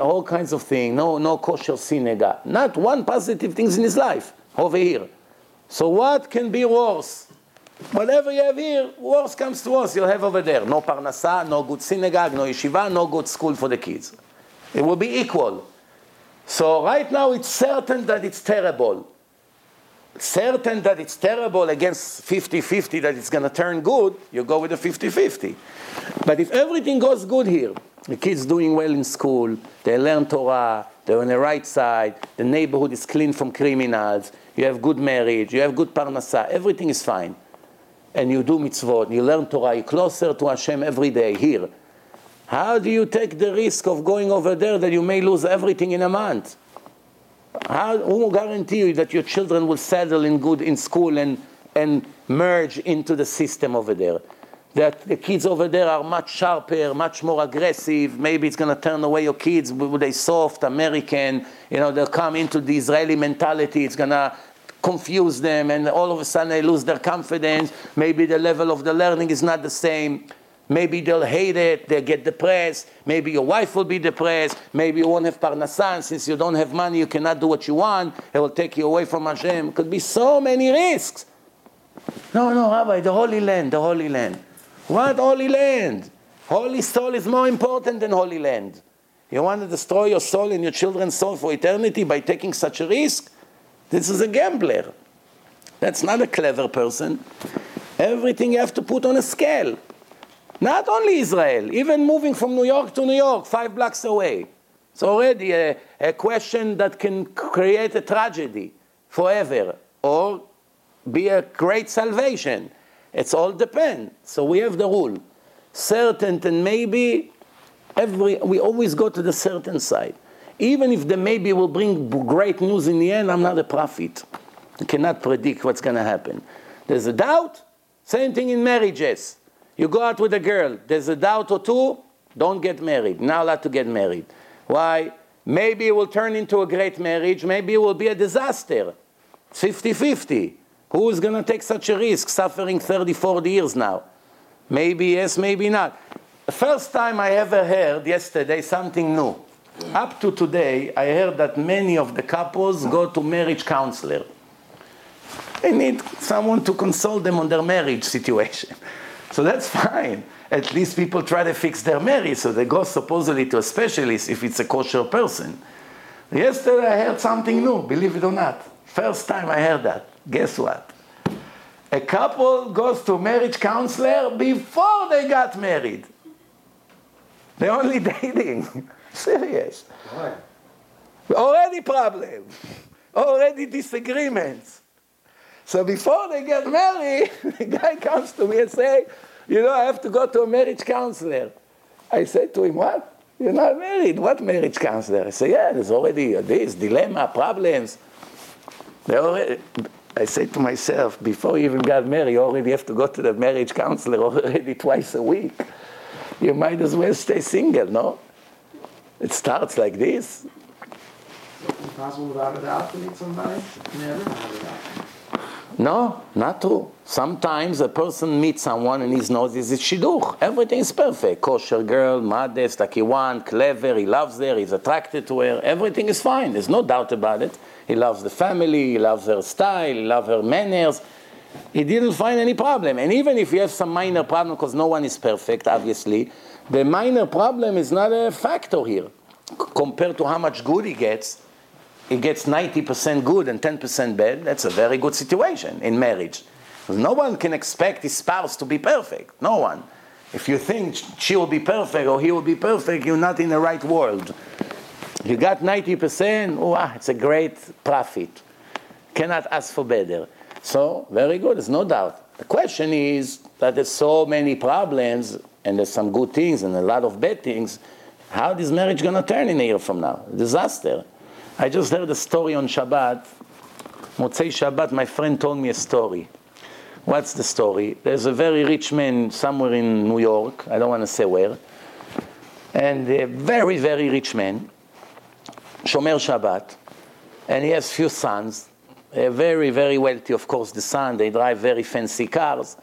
all kinds of things, no kosher synagogue, not one positive things in his life, over here. So what can be worse? Whatever you have here, worse comes to worse, you'll have over there. No parnasa, no good synagogue, no yeshiva, no good school for the kids. It will be equal. So right now it's certain that it's terrible. Certain that it's terrible against 50-50 that it's going to turn good, you go with the 50-50. But if everything goes good here, the kids doing well in school, they learn Torah, they're on the right side, the neighborhood is clean from criminals, you have good marriage, you have good parnasa, everything is fine. And you do mitzvot, you learn Torah, you're closer to Hashem every day here. How do you take the risk of going over there that you may lose everything in a month? Who will guarantee you that your children will settle in good in school and merge into the system over there? That the kids over there are much sharper, much more aggressive. Maybe it's going to turn away your kids. They're soft, American. You know, they'll come into the Israeli mentality. It's going to confuse them. And all of a sudden they lose their confidence. Maybe the level of the learning is not the same. Maybe they'll hate it, they'll get depressed, maybe your wife will be depressed, maybe you won't have parnassan, since you don't have money, you cannot do what you want, it will take you away from Hashem. Could be so many risks. No, Rabbi, the Holy Land. What Holy Land? Holy soul is more important than Holy Land. You want to destroy your soul and your children's soul for eternity by taking such a risk? This is a gambler. That's not a clever person. Everything you have to put on a scale. Not only Israel, even moving from New York to New York, 5 blocks away. It's already a question that can create a tragedy forever or be a great salvation. It's all depend. So we have the rule. Certain and maybe, we always go to the certain side. Even if the maybe will bring great news in the end, I'm not a prophet. I cannot predict what's going to happen. There's a doubt. Same thing in marriages. You go out with a girl, there's a doubt or two, don't get married. Not allowed to get married. Why? Maybe it will turn into a great marriage, maybe it will be a disaster. 50-50. Who is going to take such a risk, suffering 30, 40 years now? Maybe yes, maybe not. The first time I ever heard yesterday something new. Up to today, I heard that many of the couples go to marriage counselor. They need someone to console them on their marriage situation. So that's fine. At least people try to fix their marriage, so they go supposedly to a specialist if it's a kosher person. Yesterday I heard something new, believe it or not. First time I heard that. Guess what? A couple goes to marriage counselor before they got married. They're only dating. Serious. Why? Already problem. Already disagreements. So before they get married, the guy comes to me and says, you know, I have to go to a marriage counselor. I said to him, what? You're not married. What marriage counselor? I said, yeah, there's already this dilemma, problems. I said to myself, before you even got married, you already have to go to the marriage counselor already twice a week. You might as well stay single, no? It starts like this. Impossible without a doubt to meet somebody? Never without a doubt. No, not true. Sometimes a person meets someone and he knows this is shidduch. Everything is perfect. Kosher girl, modest, like he wants, clever, he loves her, he's attracted to her. Everything is fine. There's no doubt about it. He loves the family, he loves her style, he loves her manners. He didn't find any problem. And even if you have some minor problem, because no one is perfect, obviously, the minor problem is not a factor here. Compared to how much good he gets 90% good and 10% bad, that's a very good situation in marriage. No one can expect his spouse to be perfect. No one. If you think she will be perfect or he will be perfect, you're not in the right world. You got 90%, wow, it's a great profit. Cannot ask for better. So, very good, there's no doubt. The question is that there's so many problems, and there's some good things and a lot of bad things. How is this marriage going to turn in a year from now? Disaster. I just heard a story on Shabbat. Motzei Shabbat, my friend told me a story. What's the story? There's a very rich man somewhere in New York. I don't want to say where. And a very, very rich man, Shomer Shabbat, and he has few sons. They're very, very wealthy, of course, the son. They drive very fancy cars.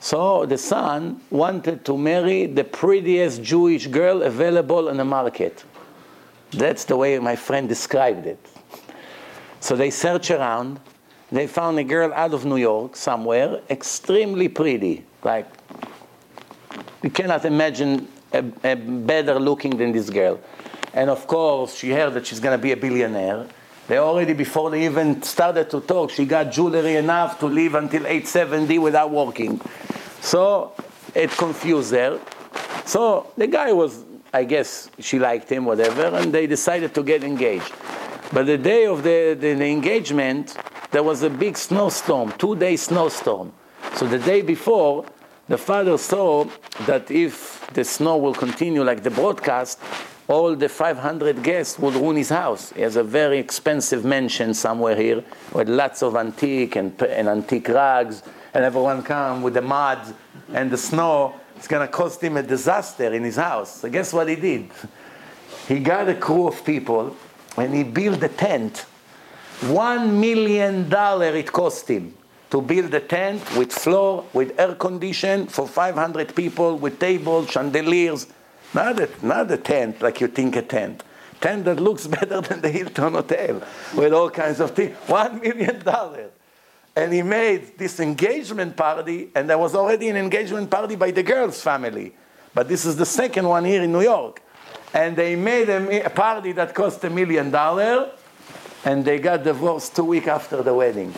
So the son wanted to marry the prettiest Jewish girl available in the market. That's the way my friend described it. So they searched around. They found a girl out of New York somewhere, extremely pretty. Like, you cannot imagine a better looking than this girl. And of course, she heard that she's going to be a billionaire. They already, before they even started to talk, she got jewelry enough to live until 870 without working. So it confused her. So the guy was, I guess, she liked him, whatever, and they decided to get engaged. But the day of the engagement, there was a big snowstorm, 2-day snowstorm. So the day before, the father saw that if the snow will continue like the broadcast, all the 500 guests would ruin his house. He has a very expensive mansion somewhere here with lots of antique and antique rugs, and everyone come with the mud and the snow. It's going to cost him a disaster in his house. So guess what he did? He got a crew of people and he built a tent. $1 million it cost him to build a tent with floor, with air condition for 500 people, with tables, chandeliers. Not a tent like you think a tent. Tent that looks better than the Hilton Hotel with all kinds of things. $1 million. And he made this engagement party, and there was already an engagement party by the girl's family. But this is the second one here in New York. And they made a party that cost $1 million, and they got divorced 2 weeks after the wedding.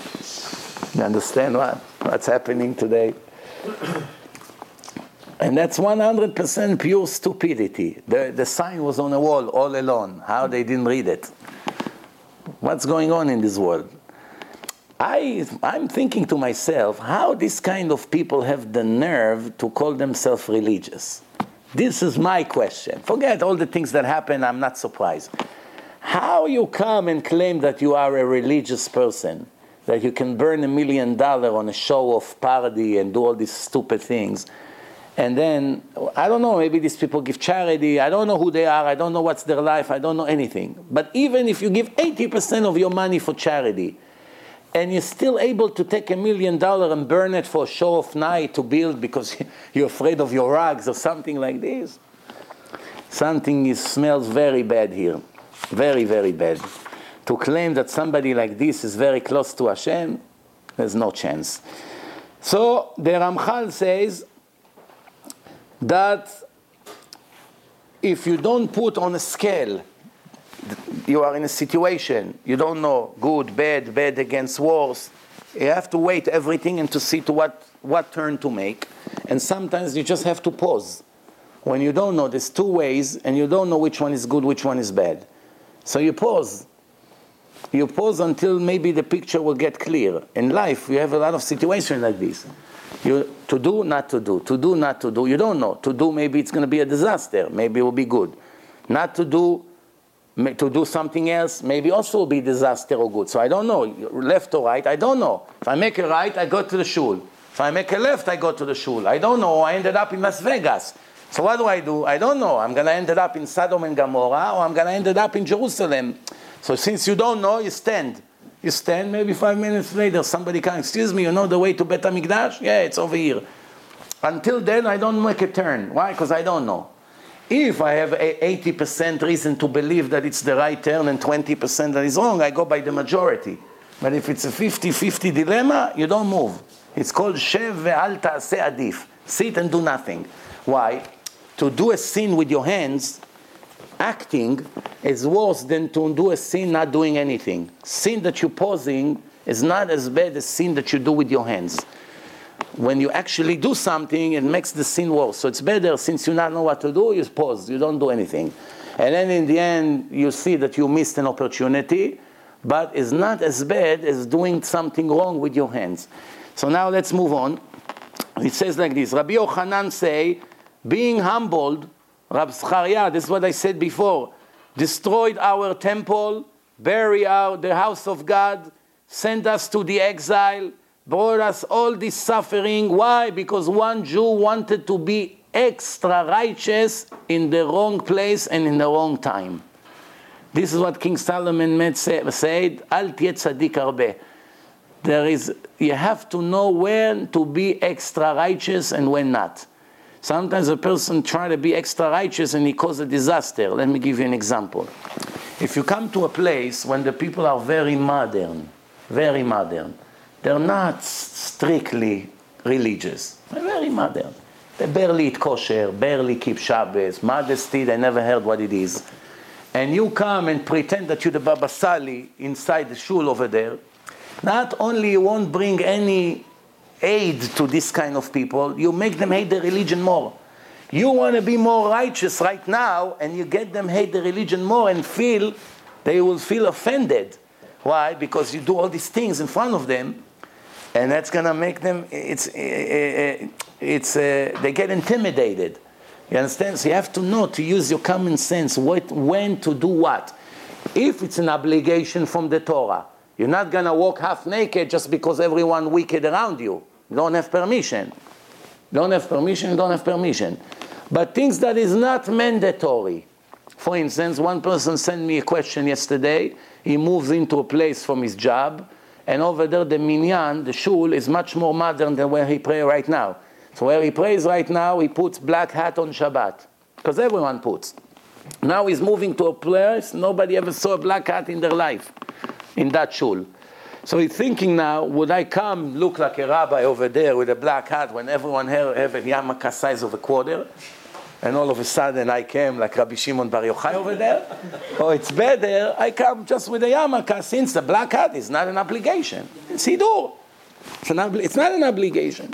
You understand what's happening today? And that's 100% pure stupidity. The sign was on the wall all along. How they didn't read it. What's going on in this world? I'm thinking to myself, how this kind of people have the nerve to call themselves religious? This is my question. Forget all the things that happen. I'm not surprised. How you come and claim that you are a religious person, that you can burn $1 million on a show of party and do all these stupid things, and then, I don't know, maybe these people give charity. I don't know who they are. I don't know what's their life. I don't know anything. But even if you give 80% of your money for charity, and you're still able to take $1 million and burn it for a show of night to build because you're afraid of your rugs or something like this, something smells very bad here. Very, very bad. To claim that somebody like this is very close to Hashem, there's no chance. So the Ramchal says that if you don't put on a scale, you are in a situation, you don't know good, bad, bad against worse, you have to weigh everything and to see to what turn to make. And sometimes you just have to pause. When you don't know, there's two ways, and you don't know which one is good, which one is bad. So you pause. You pause until maybe the picture will get clear. In life, you have a lot of situations like this. You to do, not to do. To do, not to do. You don't know. To do, maybe it's going to be a disaster. Maybe it will be good. Not to do, to do something else, maybe also will be disaster or good. So I don't know. Left or right, I don't know. If I make a right, I go to the shul. If I make a left, I go to the shul. I don't know. I ended up in Las Vegas. So what do? I don't know. I'm going to end up in Sodom and Gomorrah, or I'm going to end up in Jerusalem. So since you don't know, you stand. You stand, maybe 5 minutes later, somebody comes, excuse me, you know the way to Beit HaMikdash? Yeah, it's over here. Until then, I don't make a turn. Why? Because I don't know. If I have 80% reason to believe that it's the right turn and 20% that is wrong, I go by the majority. But if it's a 50-50 dilemma, you don't move. It's called Shev ve'al ta'aseh adif. Sit and do nothing. Why? To do a sin with your hands, acting, is worse than to do a sin not doing anything. Sin that you're pausing is not as bad as sin that you do with your hands. when you actually do something, it makes the scene worse. So it's better, since you not know what to do, you pause, you don't do anything. And then in the end, you see that you missed an opportunity, but it's not as bad as doing something wrong with your hands. So now let's move on. It says like this, Rabbi Yochanan say, being humbled, Rabbi Zechariah, this is what I said before, destroyed our temple, buried the house of God, sent us to the exile, brought us all this suffering. Why? Because one Jew wanted to be extra righteous in the wrong place and in the wrong time. This is what King Solomon said, Al tiyeh tzadik harbeh. You have to know when to be extra righteous and when not. Sometimes a person tries to be extra righteous and he causes a disaster. Let me give you an example. If you come to a place when the people are very modern, they're not strictly religious. They're very modern. They barely eat kosher, barely keep Shabbos, modesty, they never heard what it is. And you come and pretend that you're the Baba Sali inside the shul over there. Not only you won't bring any aid to this kind of people, you make them hate the religion more. You want to be more righteous right now, and you get them hate the religion more and they will feel offended. Why? Because you do all these things in front of them, and that's going to make them, they get intimidated. You understand? So you have to know to use your common sense when to do what. If it's an obligation from the Torah, you're not going to walk half naked just because everyone wicked around you. You don't have permission. But things that is not mandatory. For instance, one person sent me a question yesterday. He moves into a place from his job. And over there, the minyan, the shul, is much more modern than where he prays right now. So where he prays right now, he puts black hat on Shabbat. Because everyone puts. Now he's moving to a place nobody ever saw a black hat in their life. In that shul. So he's thinking now, would I come look like a rabbi over there with a black hat when everyone here have a yarmulke size of a quarter? And all of a sudden I came like Rabbi Shimon Bar Yochai over there? Or it's better, I come just with a yarmulke since the black hat is not an obligation. It's hidur. It's not an obligation.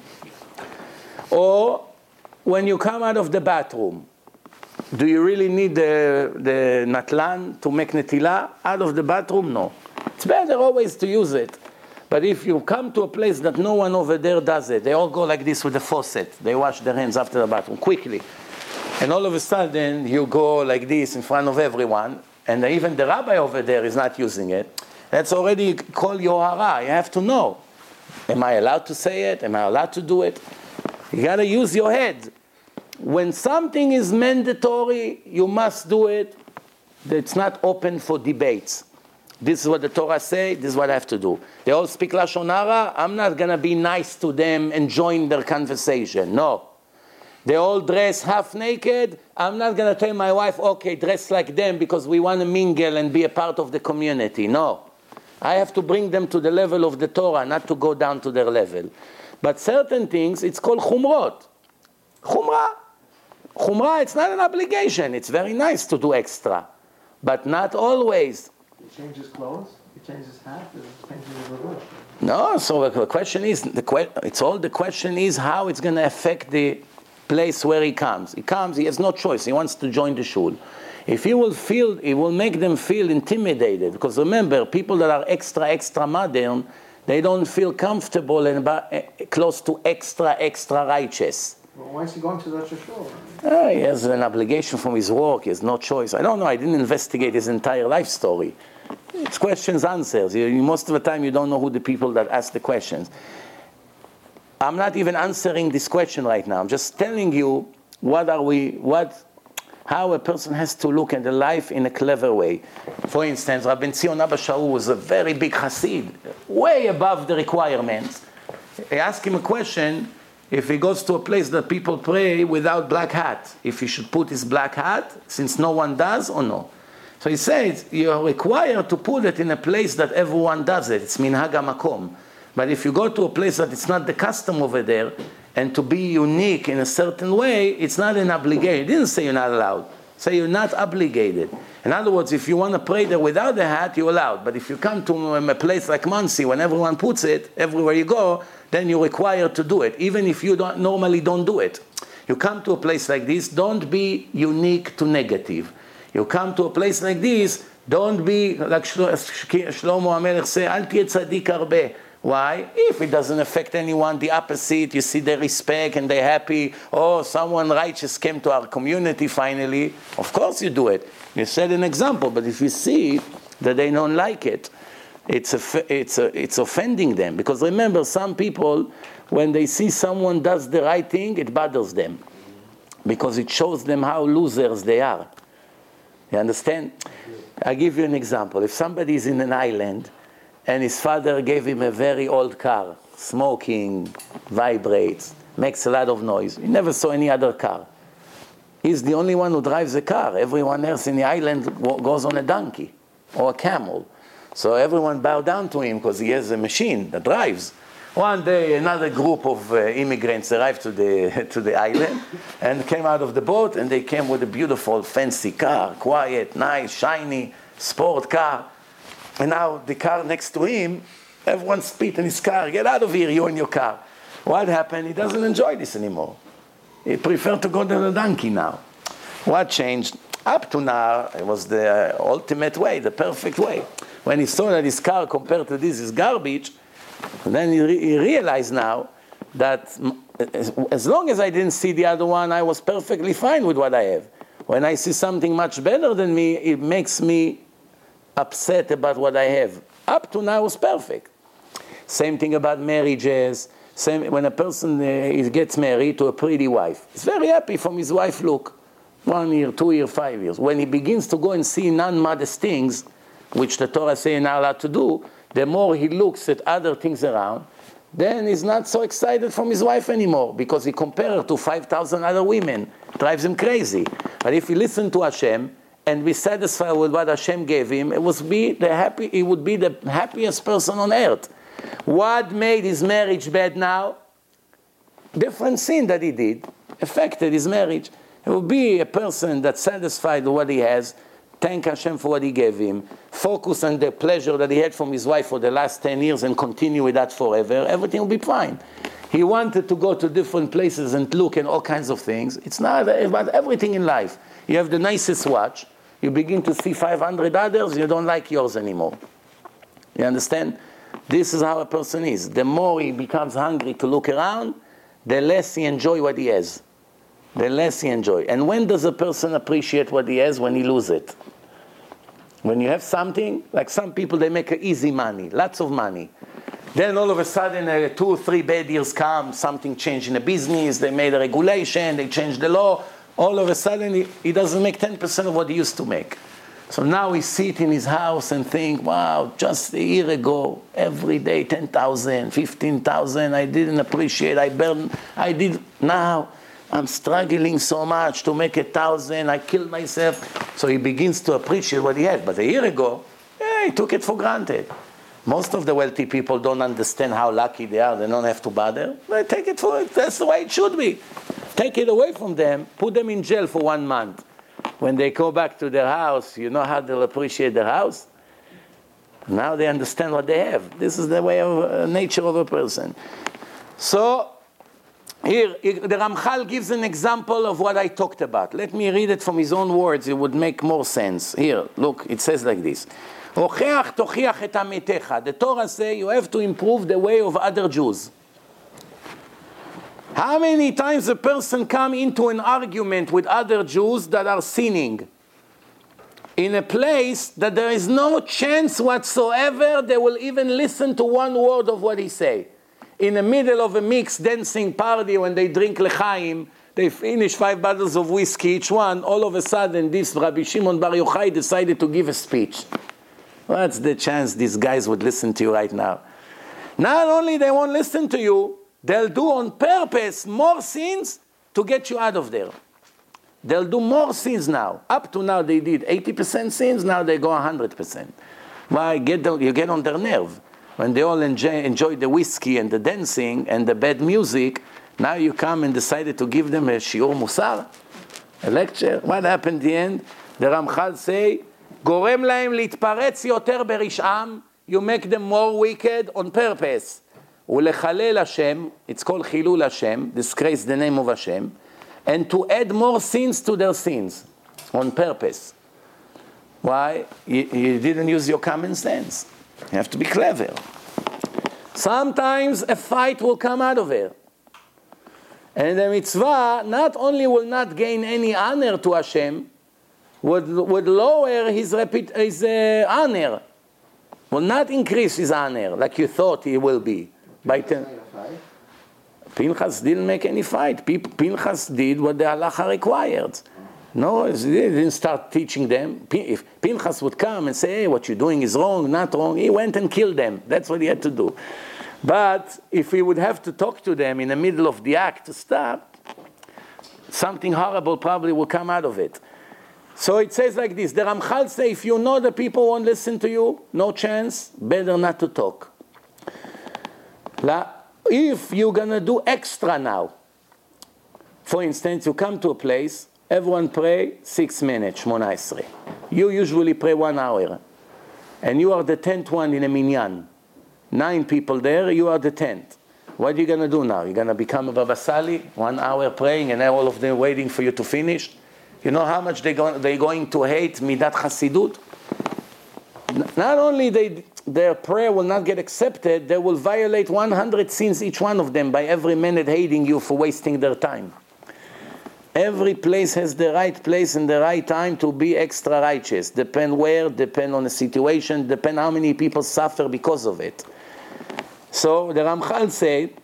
Or when you come out of the bathroom, do you really need the natlan to make netilah out of the bathroom? No. It's better always to use it. But if you come to a place that no one over there does it, they all go like this with the faucet. They wash their hands after the bathroom, quickly. And all of a sudden, you go like this in front of everyone, and even the rabbi over there is not using it. That's already called yohara. You have to know. Am I allowed to say it? Am I allowed to do it? You got to use your head. When something is mandatory, you must do it. It's not open for debates. This is what the Torah says, this is what I have to do. They all speak Lashon Hara, I'm not going to be nice to them and join their conversation. No. They all dress half naked, I'm not going to tell my wife, okay, dress like them because we want to mingle and be a part of the community. No. I have to bring them to the level of the Torah, not to go down to their level. But certain things, it's called Chumrot. Chumrah, it's not an obligation. It's very nice to do extra. But not always. He changes clothes? He changes hat? He changes his religion? No, so the question is, how it's going to affect the place where he comes. He has no choice. He wants to join the shul. If he will make them feel intimidated. Because remember, people that are extra modern, they don't feel comfortable and close to extra righteous. Why is he going to such a show? He has an obligation from his work. He has no choice. I don't know. I didn't investigate his entire life story. It's questions, answers. Most of the time, you don't know who the people that ask the questions. I'm not even answering this question right now. I'm just telling you how a person has to look at the life in a clever way. For instance, Rabbi Tzion Abba Shaul was a very big Hasid, way above the requirements. I asked him a question. If he goes to a place that people pray without black hat, if he should put his black hat, since no one does or no? So he says, you are required to put it in a place that everyone does it. It's minhag hamakom. But if you go to a place that it's not the custom over there, and to be unique in a certain way, it's not an obligation. He didn't say you're not allowed. Say you're not obligated. In other words, if you want to pray there without the hat, you're allowed. But if you come to a place like Muncie, when everyone puts it, everywhere you go, then you're required to do it, even if you normally don't do it. You come to a place like this, don't be unique to negative. You come to a place like this, don't be, like Shlomo HaMelech say, Al tiyeh tzadik harbe. Why? If it doesn't affect anyone, the opposite, you see they respect and they're happy. Oh, someone righteous came to our community finally. Of course you do it. You set an example, but if you see that they don't like it, it's offending them. Because remember, some people, when they see someone does the right thing, it bothers them. Because it shows them how losers they are. You understand? I'll give you an example. If somebody is in an island, and his father gave him a very old car, smoking, vibrates, makes a lot of noise. He never saw any other car. He's the only one who drives a car. Everyone else in the island goes on a donkey or a camel. So everyone bowed down to him because he has a machine that drives. One day, another group of immigrants arrived to the island and came out of the boat, and they came with a beautiful, fancy car, quiet, nice, shiny, sport car. And now the car next to him, everyone spit in his car, get out of here, you and your car. What happened? He doesn't enjoy this anymore. He preferred to go to the donkey now. What changed? Up to now, it was the ultimate way, the perfect way. When he saw that his car compared to this is garbage, then he realized now that as long as I didn't see the other one, I was perfectly fine with what I have. When I see something much better than me, it makes me upset about what I have. Up to now, it was perfect. Same thing about marriages. Same when a person gets married to a pretty wife, he's very happy from his wife. Look, 1 year, 2 years, 5 years. When he begins to go and see non-modest things, which the Torah says you're not allowed to do, the more he looks at other things around, then he's not so excited from his wife anymore, because he compares her to 5,000 other women. Drives him crazy. But if he listens to Hashem and be satisfied with what Hashem gave him, he would be the happiest person on earth. What made his marriage bad now? Different sin that he did affected his marriage. He would be a person that's satisfied with what he has, thank Hashem for what he gave him, focus on the pleasure that he had from his wife for the last 10 years and continue with that forever, everything will be fine. He wanted to go to different places and look at all kinds of things. It's not about everything in life. You have the nicest watch, you begin to see 500 others, you don't like yours anymore. You understand? This is how a person is. The more he becomes hungry to look around, the less he enjoys what he has. And when does a person appreciate what he has? When he loses it. When you have something, like some people, they make easy money, lots of money. Then all of a sudden, 2 or 3 bad years come, something changed in the business, they made a regulation, they changed the law. All of a sudden, he doesn't make 10% of what he used to make. So now he sits in his house and thinks, wow, just a year ago, every day, 10,000, 15,000, I didn't appreciate, now I'm struggling so much to make 1,000, I killed myself. So he begins to appreciate what he had. But a year ago, he took it for granted. Most of the wealthy people don't understand how lucky they are. They don't have to bother. They take it for it. That's the way it should be. Take it away from them. Put them in jail for 1 month. When they go back to their house, you know how they'll appreciate their house? Now they understand what they have. This is the way of nature of a person. So here, the Ramchal gives an example of what I talked about. Let me read it from his own words. It would make more sense. Here, look, it says like this. The Torah says you have to improve the way of other Jews. How many times a person comes into an argument with other Jews that are sinning in a place that there is no chance whatsoever they will even listen to one word of what he says? In the middle of a mixed dancing party, when they drink lechaim, they finish 5 bottles of whiskey each one. All of a sudden, this Rabbi Shimon Bar Yochai decided to give a speech. What's the chance these guys would listen to you right now? Not only they won't listen to you, they'll do on purpose more sins to get you out of there. They'll do more sins now. Up to now, they did 80% sins. Now they go 100%. Why? You get on their nerve. When they all enjoy the whiskey and the dancing and the bad music, now you come and decided to give them a shiur musar, a lecture. What happened at the end? The Ramchal say, "Gorem lahem litparetz yoter berisham." You make them more wicked on purpose. Ulechalel Hashem, it's called Chilul Hashem, disgrace the name of Hashem, and to add more sins to their sins on purpose. Why? You didn't use your common sense. You have to be clever. Sometimes a fight will come out of it. And the mitzvah not only will not gain any honor to Hashem, would lower his honor, will not increase his honor like you thought he will be. Pinchas didn't make any fight. Pinchas did what the halacha required. No, he didn't start teaching them. If Pinchas would come and say, hey, what you're doing is wrong, not wrong, he went and killed them. That's what he had to do. But if he would have to talk to them in the middle of the act to stop, something horrible probably will come out of it. So it says like this, the Ramchal says, if you know the people won't listen to you, no chance, better not to talk. If you're going to do extra now, for instance, you come to a place, everyone pray 6 minutes, 18. You usually pray 1 hour. And you are the 10th one in a minyan. 9 people there, you are the 10th. What are you going to do now? You're going to become a Baba Sali, 1 hour praying, and all of them waiting for you to finish? You know how much they're going to hate Midat Hasidut? Not only their prayer will not get accepted, they will violate 100 sins, each one of them, by every minute hating you for wasting their time. Every place has the right place and the right time to be extra righteous. Depend where, depend on the situation, depend how many people suffer because of it. So the Ramchal said,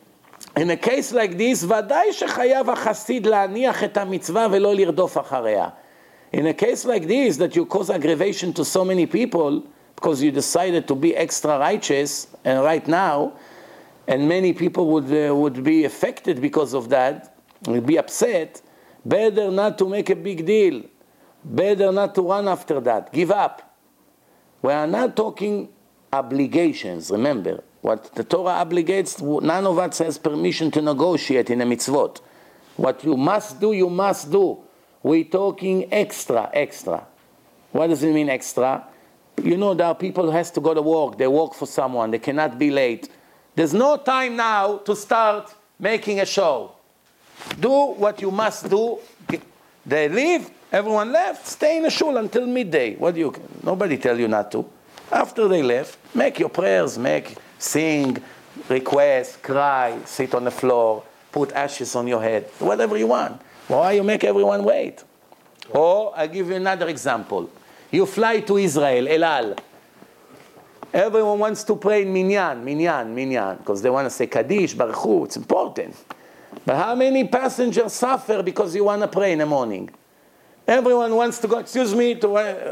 in a case like this, in a case like this, that you cause aggravation to so many people because you decided to be extra righteous, and right now, and many people would be affected because of that, would be upset. Better not to make a big deal. Better not to run after that. Give up. We are not talking obligations. Remember, what the Torah obligates, none of us has permission to negotiate in a mitzvot. What you must do, you must do. We're talking extra. What does it mean extra? You know, there are people who has to go to work. They work for someone. They cannot be late. There's no time now to start making a show. Do what you must do. They leave, everyone left, stay in the shul until midday. Nobody tell you not to. After they left, make your prayers, sing, request, cry, sit on the floor, put ashes on your head, whatever you want. Why you make everyone wait? Or I give you another example. You fly to Israel, El Al. Everyone wants to pray in Minyan, because they want to say Kaddish, Baruch Hu, it's important. But how many passengers suffer because you want to pray in the morning? Everyone wants to go,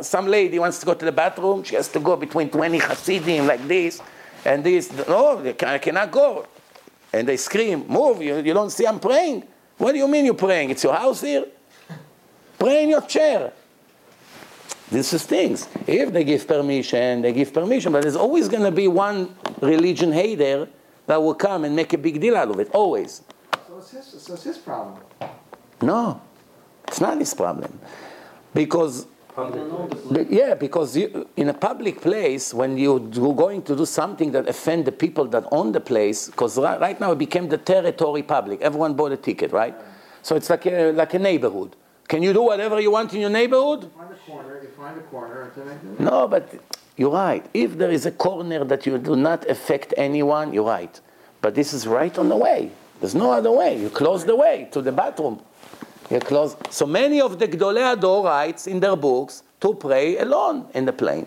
some lady wants to go to the bathroom. She has to go between 20 Hasidim like this and this. No, I cannot go. And they scream, move, you don't see I'm praying? What do you mean you're praying? It's your house here? Pray in your chair. This is things. If they give permission, but there's always going to be one religion hater that will come and make a big deal out of it, always. So it's his problem. No, it's not his problem. Because you, in a public place, when you're going to do something that offends the people that own the place, because right now it became the territory public. Everyone bought a ticket, right? So it's like a neighborhood. Can you do whatever you want in your neighborhood? You find a corner. No, but you're right. If there is a corner that you do not affect anyone, you're right. But this is right on the way. There's no other way. You close the way to the bathroom. You close. So many of the Gdolei Ador writes in their books to pray alone in the plane.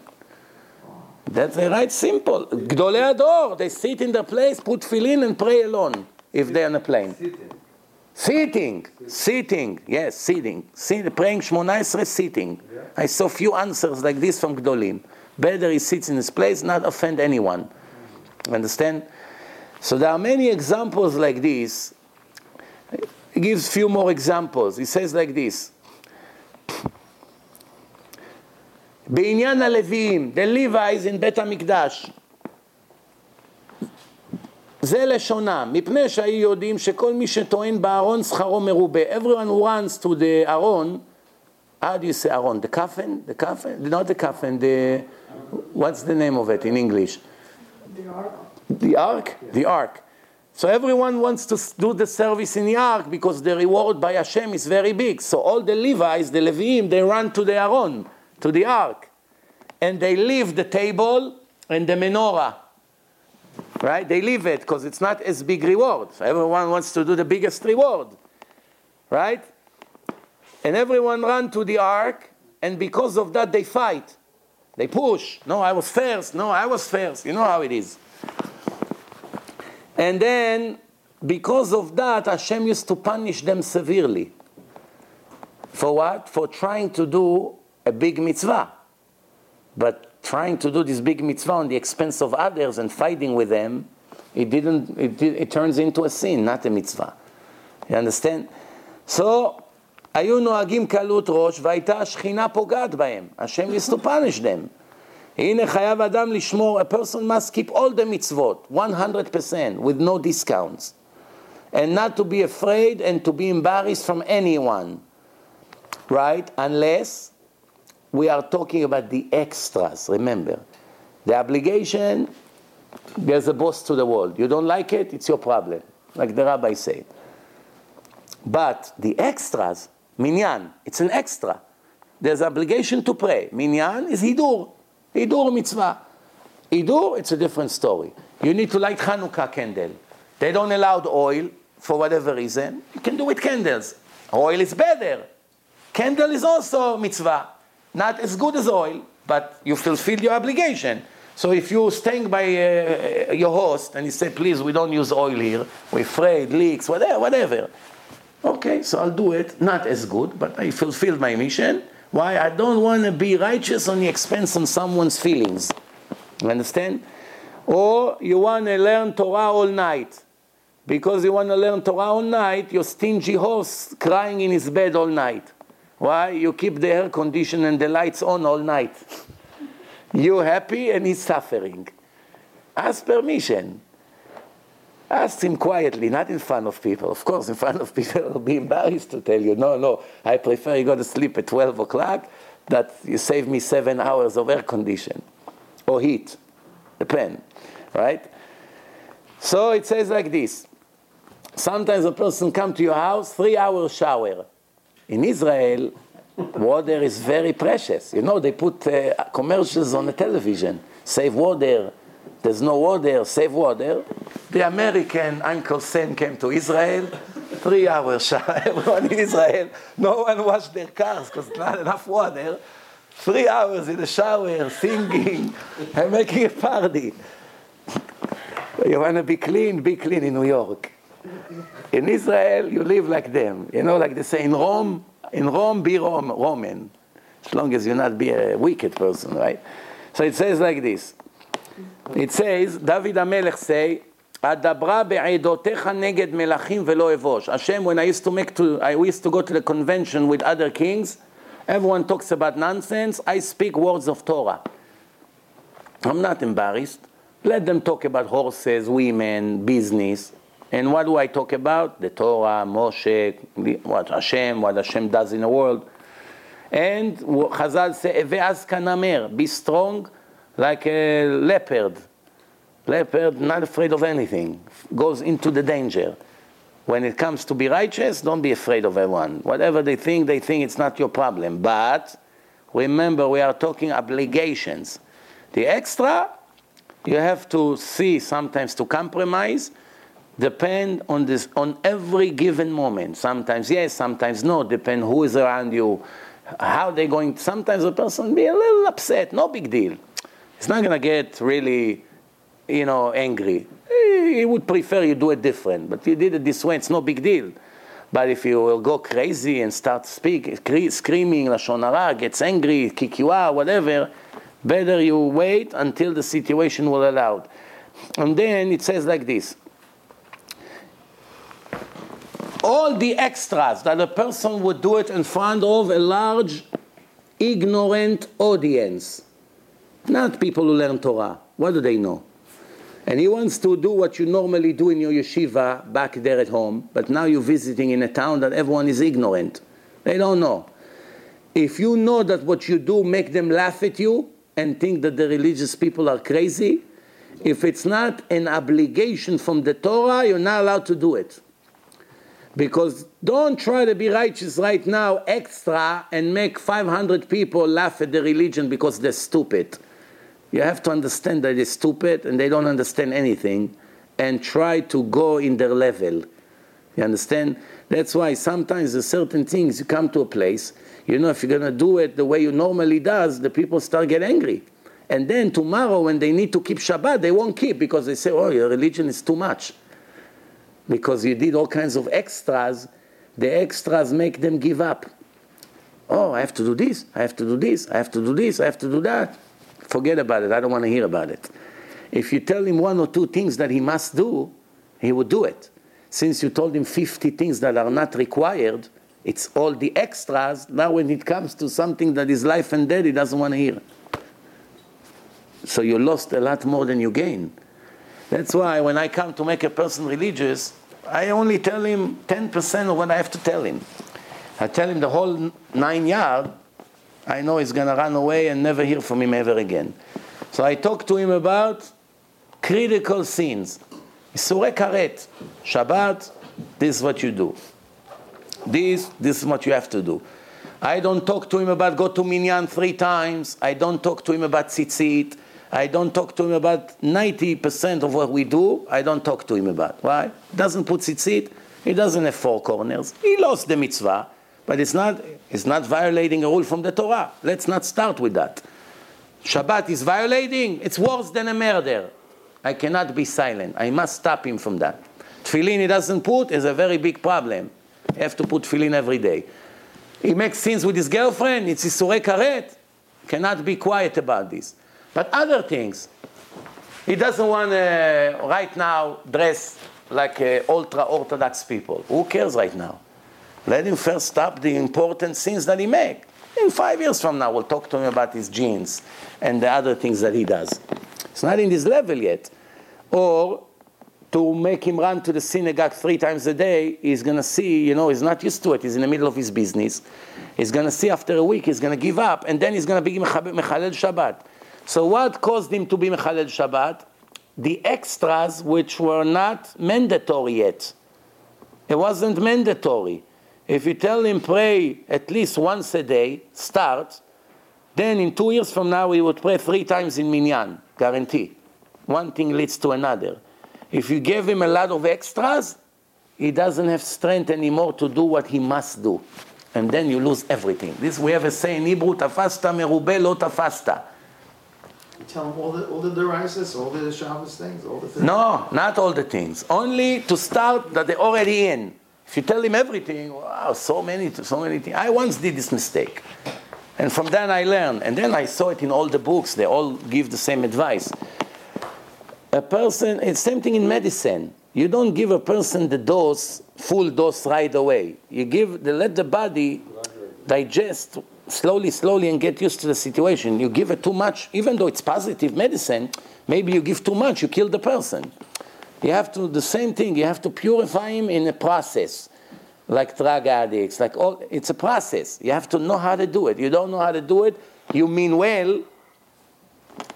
That's they write simple. Gdolei Ador, they sit in their place, put tefillin and pray alone if they're on a plane. Sitting. Praying 18, sitting. Yeah. I saw few answers like this from Gdolim. Better he sits in his place, not offend anyone. Understand? So there are many examples like this. He gives few more examples. He says like this. Beinyan HaLeviim, the Levites in Bet HaMikdash. זה לשונם, מפני שהיו יודעים שכל מי שטוען בארון שכרו מרובה. Everyone runs to the Aron. How do you say Aron? The coffin? Not the coffin. What's the name of it in English? The ark. So everyone wants to do the service in the ark because the reward by Hashem is very big. So all the Levites, the Leviim, they run to the Aron, to the ark. And they leave the table and the menorah. Right? They leave it because it's not as big reward. So everyone wants to do the biggest reward. Right? And everyone run to the ark, and because of that they fight. They push. No, I was first. No, I was first. You know how it is. And then, because of that, Hashem used to punish them severely. For what? For trying to do a big mitzvah. But trying to do this big mitzvah on the expense of others and fighting with them, it turns into a sin, not a mitzvah. You understand? So, היו נוהגים קלות ראש, והייתה השכינה פוגעת בהם. Hashem used to punish them. הנה חייב אדם לשמור, a person must keep all the mitzvot, 100%, with no discounts. And not to be afraid and to be embarrassed from anyone. Right? Unless we are talking about the extras, remember. The obligation, there's a boss to the world. You don't like it, it's your problem. Like the rabbi said. But the extras, minyan, it's an extra. There's obligation to pray. Minyan is hidur. Hidur mitzvah. Hidur, it's a different story. You need to light Hanukkah candle. They don't allow oil for whatever reason. You can do with candles. Oil is better. Candle is also mitzvah. Not as good as oil, but you fulfill your obligation. So if you stand by your host and you say, please, we don't use oil here. We're afraid, leaks, whatever. Okay, so I'll do it. Not as good, but I fulfilled my mission. Why? I don't want to be righteous on the expense of someone's feelings. You understand? Or you want to learn Torah all night. Because you want to learn Torah all night, your stingy horse crying in his bed all night. Why? You keep the air condition and the lights on all night. You're happy and he's suffering. Ask permission. Ask him quietly, not in front of people. Of course, in front of people will be embarrassed to tell you, no, I prefer you go to sleep at 12 o'clock, that you save me 7 hours of air condition, or heat, depend, right? So it says like this. Sometimes a person comes to your house, 3-hour shower. In Israel, water is very precious. You know, they put commercials on the television. Save water. There's no water, save water. The American Uncle Sam came to Israel, 3 hours shower, everyone in Israel. No one washed their cars because not enough water. 3 hours in the shower, singing, and making a party. You want to be clean in New York. In Israel, you live like them. You know, like they say in Rome, be Roman. As long as you're not be a wicked person, right? So it says like this. It says, David HaMelech say, Adabra be'edotecha neged melachim velo evosh. Hashem, when I used to go to the convention with other kings, everyone talks about nonsense. I speak words of Torah. I'm not embarrassed. Let them talk about horses, women, business. And what do I talk about? The Torah, Moshe, what Hashem does in the world. And Chazal say, Ve'az kanamer, be strong like a leopard. Leopard, not afraid of anything, goes into the danger. When it comes to be righteous, don't be afraid of everyone. Whatever they think it's not your problem. But remember, we are talking obligations. The extra, you have to see sometimes to compromise, depend on this, on every given moment. Sometimes yes, sometimes no, depend who is around you, how they're going. Sometimes a person be a little upset, no big deal. It's not going to get really angry. He would prefer you do it different, but you did it this way, it's no big deal. But if you will go crazy and start screaming, Lashon Hara, gets angry, kick you out, whatever, better you wait until the situation will allow. And then it says like this. All the extras that a person would do it in front of a large, ignorant audience. Not people who learn Torah. What do they know? And he wants to do what you normally do in your yeshiva back there at home, but now you're visiting in a town that everyone is ignorant. They don't know. If you know that what you do make them laugh at you and think that the religious people are crazy, If it's not an obligation from the Torah, you're not allowed to do it. Because don't try to be righteous right now extra and make 500 people laugh at the religion because they're stupid. You have to understand that they're stupid and they don't understand anything, and try to go in their level. You understand? That's why sometimes there's certain things you come to a place, you know, if you're going to do it the way you normally does, the people start getting angry. And then tomorrow when they need to keep Shabbat, they won't keep because they say, oh, your religion is too much. Because you did all kinds of extras, the extras make them give up. Oh, I have to do this, I have to do this, I have to do this, I have to do that. Forget about it, I don't want to hear about it. If you tell him one or two things that he must do, he would do it. Since you told him 50 things that are not required, it's all the extras. Now when it comes to something that is life and death, he doesn't want to hear. So you lost a lot more than you gained. That's why when I come to make a person religious, I only tell him 10% of what I have to tell him. I tell him the whole 9 yards, I know he's going to run away and never hear from him ever again. So I talk to him about critical sins. Isurei karet, Shabbat, this is what you do. This is what you have to do. I don't talk to him about go to minyan 3 times. I don't talk to him about tzitzit. I don't talk to him about 90% of what we do. I don't talk to him about. Why? He doesn't put tzitzit. He doesn't have 4 corners. He lost the mitzvah. But it's not violating a rule from the Torah. Let's not start with that. Shabbat is violating. It's worse than a murder. I cannot be silent. I must stop him from that. Tefillin he doesn't put is a very big problem. You have to put tefillin every day. He makes sins with his girlfriend. It's isurei karet. Cannot be quiet about this. But other things, he doesn't want to right now dress like ultra-Orthodox people. Who cares right now? Let him first stop the important sins that he makes. In 5 years from now, we'll talk to him about his genes and the other things that he does. It's not in this level yet. Or to make him run to the synagogue 3 times a day, he's going to see, you know, he's not used to it. He's in the middle of his business. He's going to see after a week, he's going to give up, and then he's going to be Mechalel Shabbat. So what caused him to be Mechalel Shabbat? The extras which were not mandatory yet. It wasn't mandatory. If you tell him pray at least once a day, start, then in 2 years from now he would pray 3 times in minyan, guarantee. One thing leads to another. If you give him a lot of extras, he doesn't have strength anymore to do what he must do. And then you lose everything. This we have a saying, Hebrew tafasta, merube lo tafasta. You tell him all the derisives, all the Shabbos things, all the things? No, not all the things. Only to start that they're already in. If you tell him everything, wow, so many things. I once did this mistake. And from then I learned. And then I saw it in all the books. They all give the same advice. A person, it's same thing in medicine. You don't give a person the dose, full dose right away. You let the body digest slowly and get used to the situation. You give it too much, even though it's positive medicine, maybe you give too much, you kill the person. You have to do the same thing. You have to purify him in a process, like drug addicts, like all. It's a process. You have to know how to do it. You don't know how to do it. You mean well,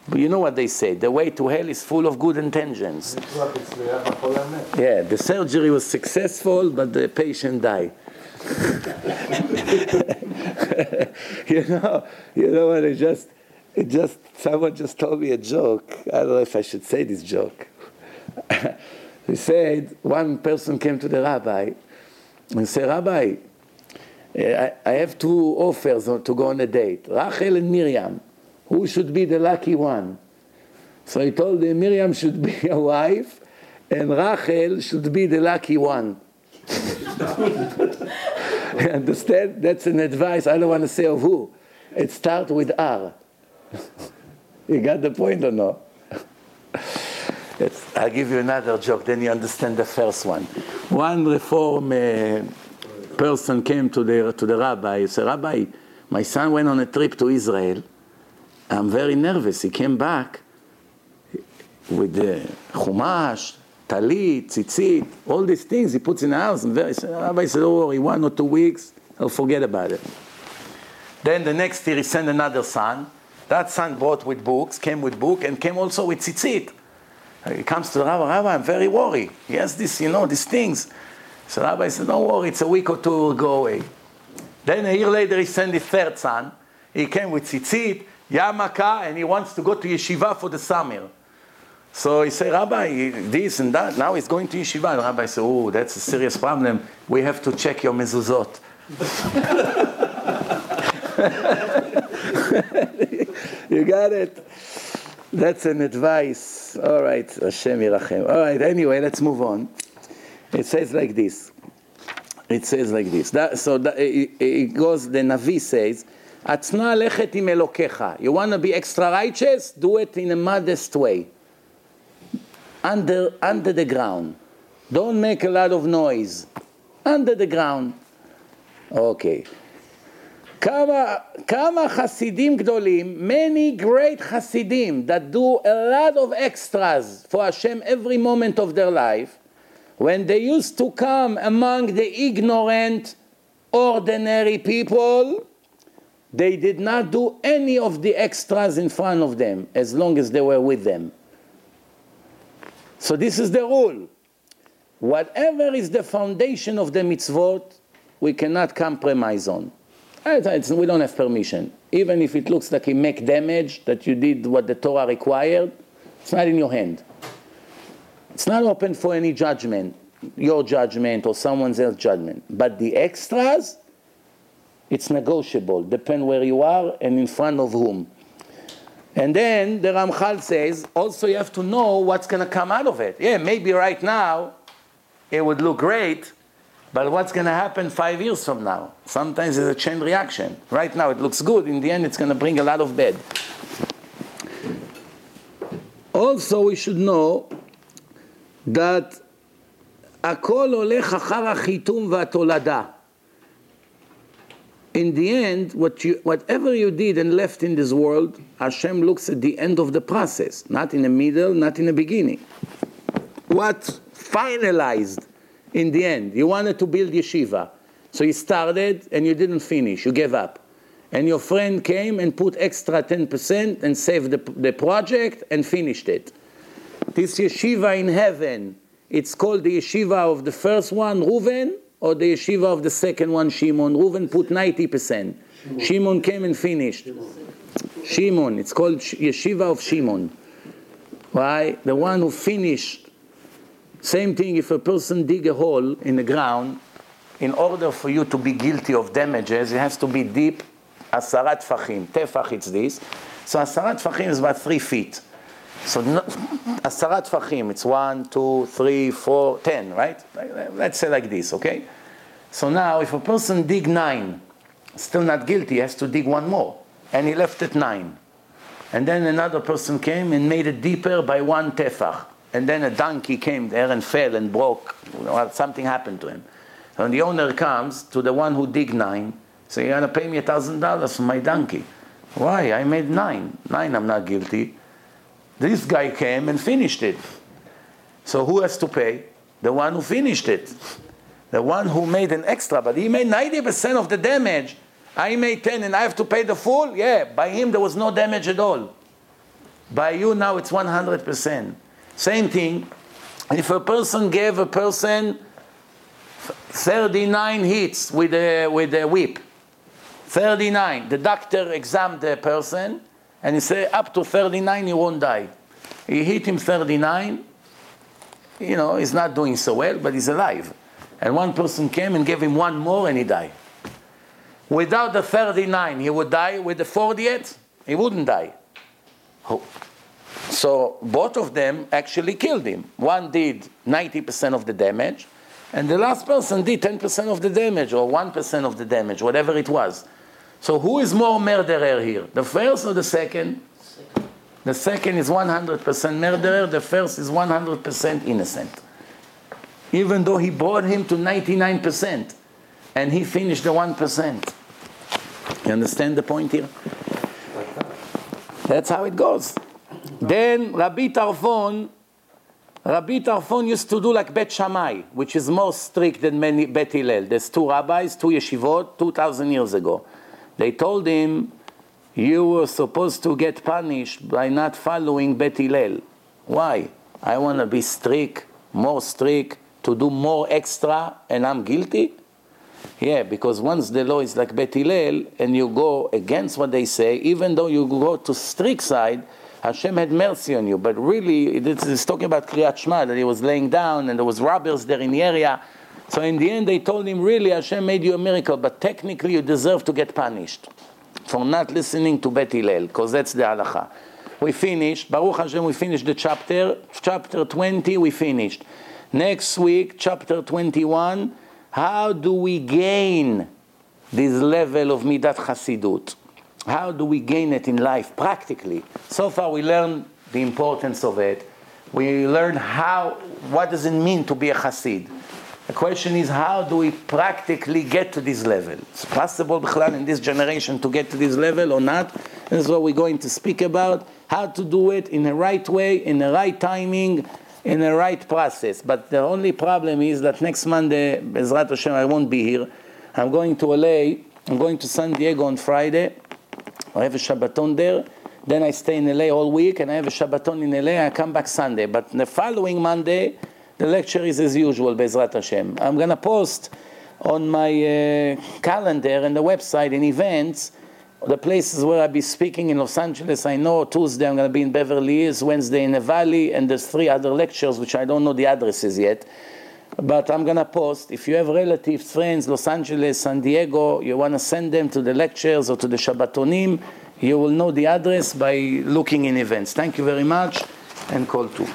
but you know what they say. The way to hell is full of good intentions. Yeah, the surgery was successful, but the patient died. you know what? It just. Someone just told me a joke. I don't know if I should say this joke. He said, one person came to the rabbi and said, Rabbi, I have 2 offers to go on a date, Rachel and Miriam. Who should be the lucky one? So he told him, Miriam should be a wife and Rachel should be the lucky one. You understand? That's an advice. I don't want to say of who. It starts with R. You got the point or no? I'll give you another joke, then you understand the first one. One reform person came to the rabbi. He said, Rabbi, my son went on a trip to Israel. I'm very nervous. He came back with the chumash, talit, tzitzit, all these things he puts in the house. Rabbi said, don't worry, 1 or 2 weeks, I'll forget about it. Then the next year he sent another son. That son brought with books, came with book, and came also with tzitzit. He comes to the rabbi, "Rabbi, I'm very worried. He has this, these things." So the rabbi said, "Don't worry, it's a week or two, will go away." Then a year later, he sent his third son. He came with tzitzit, yarmulke, and he wants to go to yeshiva for the summer. So he said, "Rabbi, this and that." Now he's going to yeshiva. The rabbi said, "Oh, that's a serious problem. We have to check your mezuzot." You got it? That's an advice. All right, Hashem Yirachem. All right, anyway, let's move on. It says like this. It goes, the Navi says, "Atzna lechet im Elokecha." You want to be extra righteous? Do it in a modest way. Under the ground. Don't make a lot of noise. Under the ground. Okay. Kama Hasidim Gdolim, many great Hasidim that do a lot of extras for Hashem every moment of their life, when they used to come among the ignorant, ordinary people, they did not do any of the extras in front of them, as long as they were with them. So this is the rule. Whatever is the foundation of the mitzvot, we cannot compromise on. We don't have permission. Even if it looks like you make damage, that you did what the Torah required, it's not in your hand. It's not open for any judgment, your judgment or someone else's judgment. But the extras, it's negotiable, depend where you are and in front of whom. And then the Ramchal says, also you have to know what's going to come out of it. Yeah, maybe right now it would look great, but what's going to happen 5 years from now? Sometimes it's a chain reaction. Right now it looks good. In the end, it's going to bring a lot of bad. Also, we should know that akol olech achar hachitum va'tolada. In the end, whatever you did and left in this world, Hashem looks at the end of the process, not in the middle, not in the beginning. What finalized? In the end, you wanted to build yeshiva. So you started and you didn't finish. You gave up. And your friend came and put extra 10% and saved the project and finished it. This yeshiva in heaven, it's called the yeshiva of the first one, Reuven, or the yeshiva of the second one, Shimon. Reuven put 90%. Shimon came and finished. Shimon, it's called yeshiva of Shimon. Why? The one who finished. Same thing if a person dig a hole in the ground, in order for you to be guilty of damages, it has to be deep, asarat fachim. Tefach, it's this. So asarat fachim is about 3 feet. So asarat fachim, it's 1, 2, 3, 4, 10, right? Let's say like this, okay? So now if a person dig 9, still not guilty, he has to dig one more. And he left at 9. And then another person came and made it deeper by 1 tefach. And then a donkey came there and fell and broke. Something happened to him. And the owner comes to the one who dig 9. So you're going to pay me $1,000 for my donkey. Why? I made 9. 9, I'm not guilty. This guy came and finished it. So who has to pay? The one who finished it. The one who made an extra. But he made 90% of the damage. I made 10 and I have to pay the full? Yeah, by him there was no damage at all. By you now it's 100%. Same thing, if a person gave a person 39 hits with a whip, 39, the doctor examined the person, and he said, up to 39 he won't die. He hit him 39, he's not doing so well, but he's alive. And one person came and gave him one more and he died. Without the 39, he would die. With the 48, he wouldn't die. Oh. So both of them actually killed him. One did 90% of the damage, and the last person did 10% of the damage, or 1% of the damage, whatever it was. So who is more murderer here? The first or the second? The second is 100% murderer. The first is 100% innocent. Even though he brought him to 99%, and he finished the 1%. You understand the point here? That's how it goes. Then Rabbi Tarfon used to do like Bet Shammai, which is more strict than many Bet Hillel. There's 2 rabbis, 2 yeshivot, 2,000 years ago. They told him, you were supposed to get punished by not following Bet Hillel. Why? I want to be strict, more strict, to do more extra, and I'm guilty? Yeah, because once the law is like Bet Hillel, and you go against what they say, even though you go to strict side, Hashem had mercy on you. But really, this is talking about Kriyat Shema, that he was laying down, and there was robbers there in the area. So in the end, they told him, really, Hashem made you a miracle, but technically you deserve to get punished for not listening to Bet Hillel, because that's the halacha. We finished, Baruch Hashem, we finished the chapter. Chapter 20, we finished. Next week, chapter 21, how do we gain this level of Midat Hasidut? How do we gain it in life practically? So far we learned the importance of it. We learned what does it mean to be a Hasid. The question is, how do we practically get to this level? It's possible in this generation to get to this level or not. This is what we're going to speak about. How to do it in the right way, in the right timing, in the right process. But the only problem is that next Monday, Bezrat Hashem, I won't be here. I'm going to LA. I'm going to San Diego on Friday. I have a Shabbaton there. Then I stay in LA all week, and I have a Shabbaton in LA. I come back Sunday. But the following Monday, the lecture is as usual, Bezrat Hashem. I'm going to post on my calendar and the website and events the places where I'll be speaking in Los Angeles. I know Tuesday I'm going to be in Beverly Hills, Wednesday in the Valley, and there's 3 other lectures, which I don't know the addresses yet. But I'm going to post. If you have relatives, friends, Los Angeles, San Diego, you want to send them to the lectures or to the Shabbatonim, you will know the address by looking in events. Thank you very much, and call too.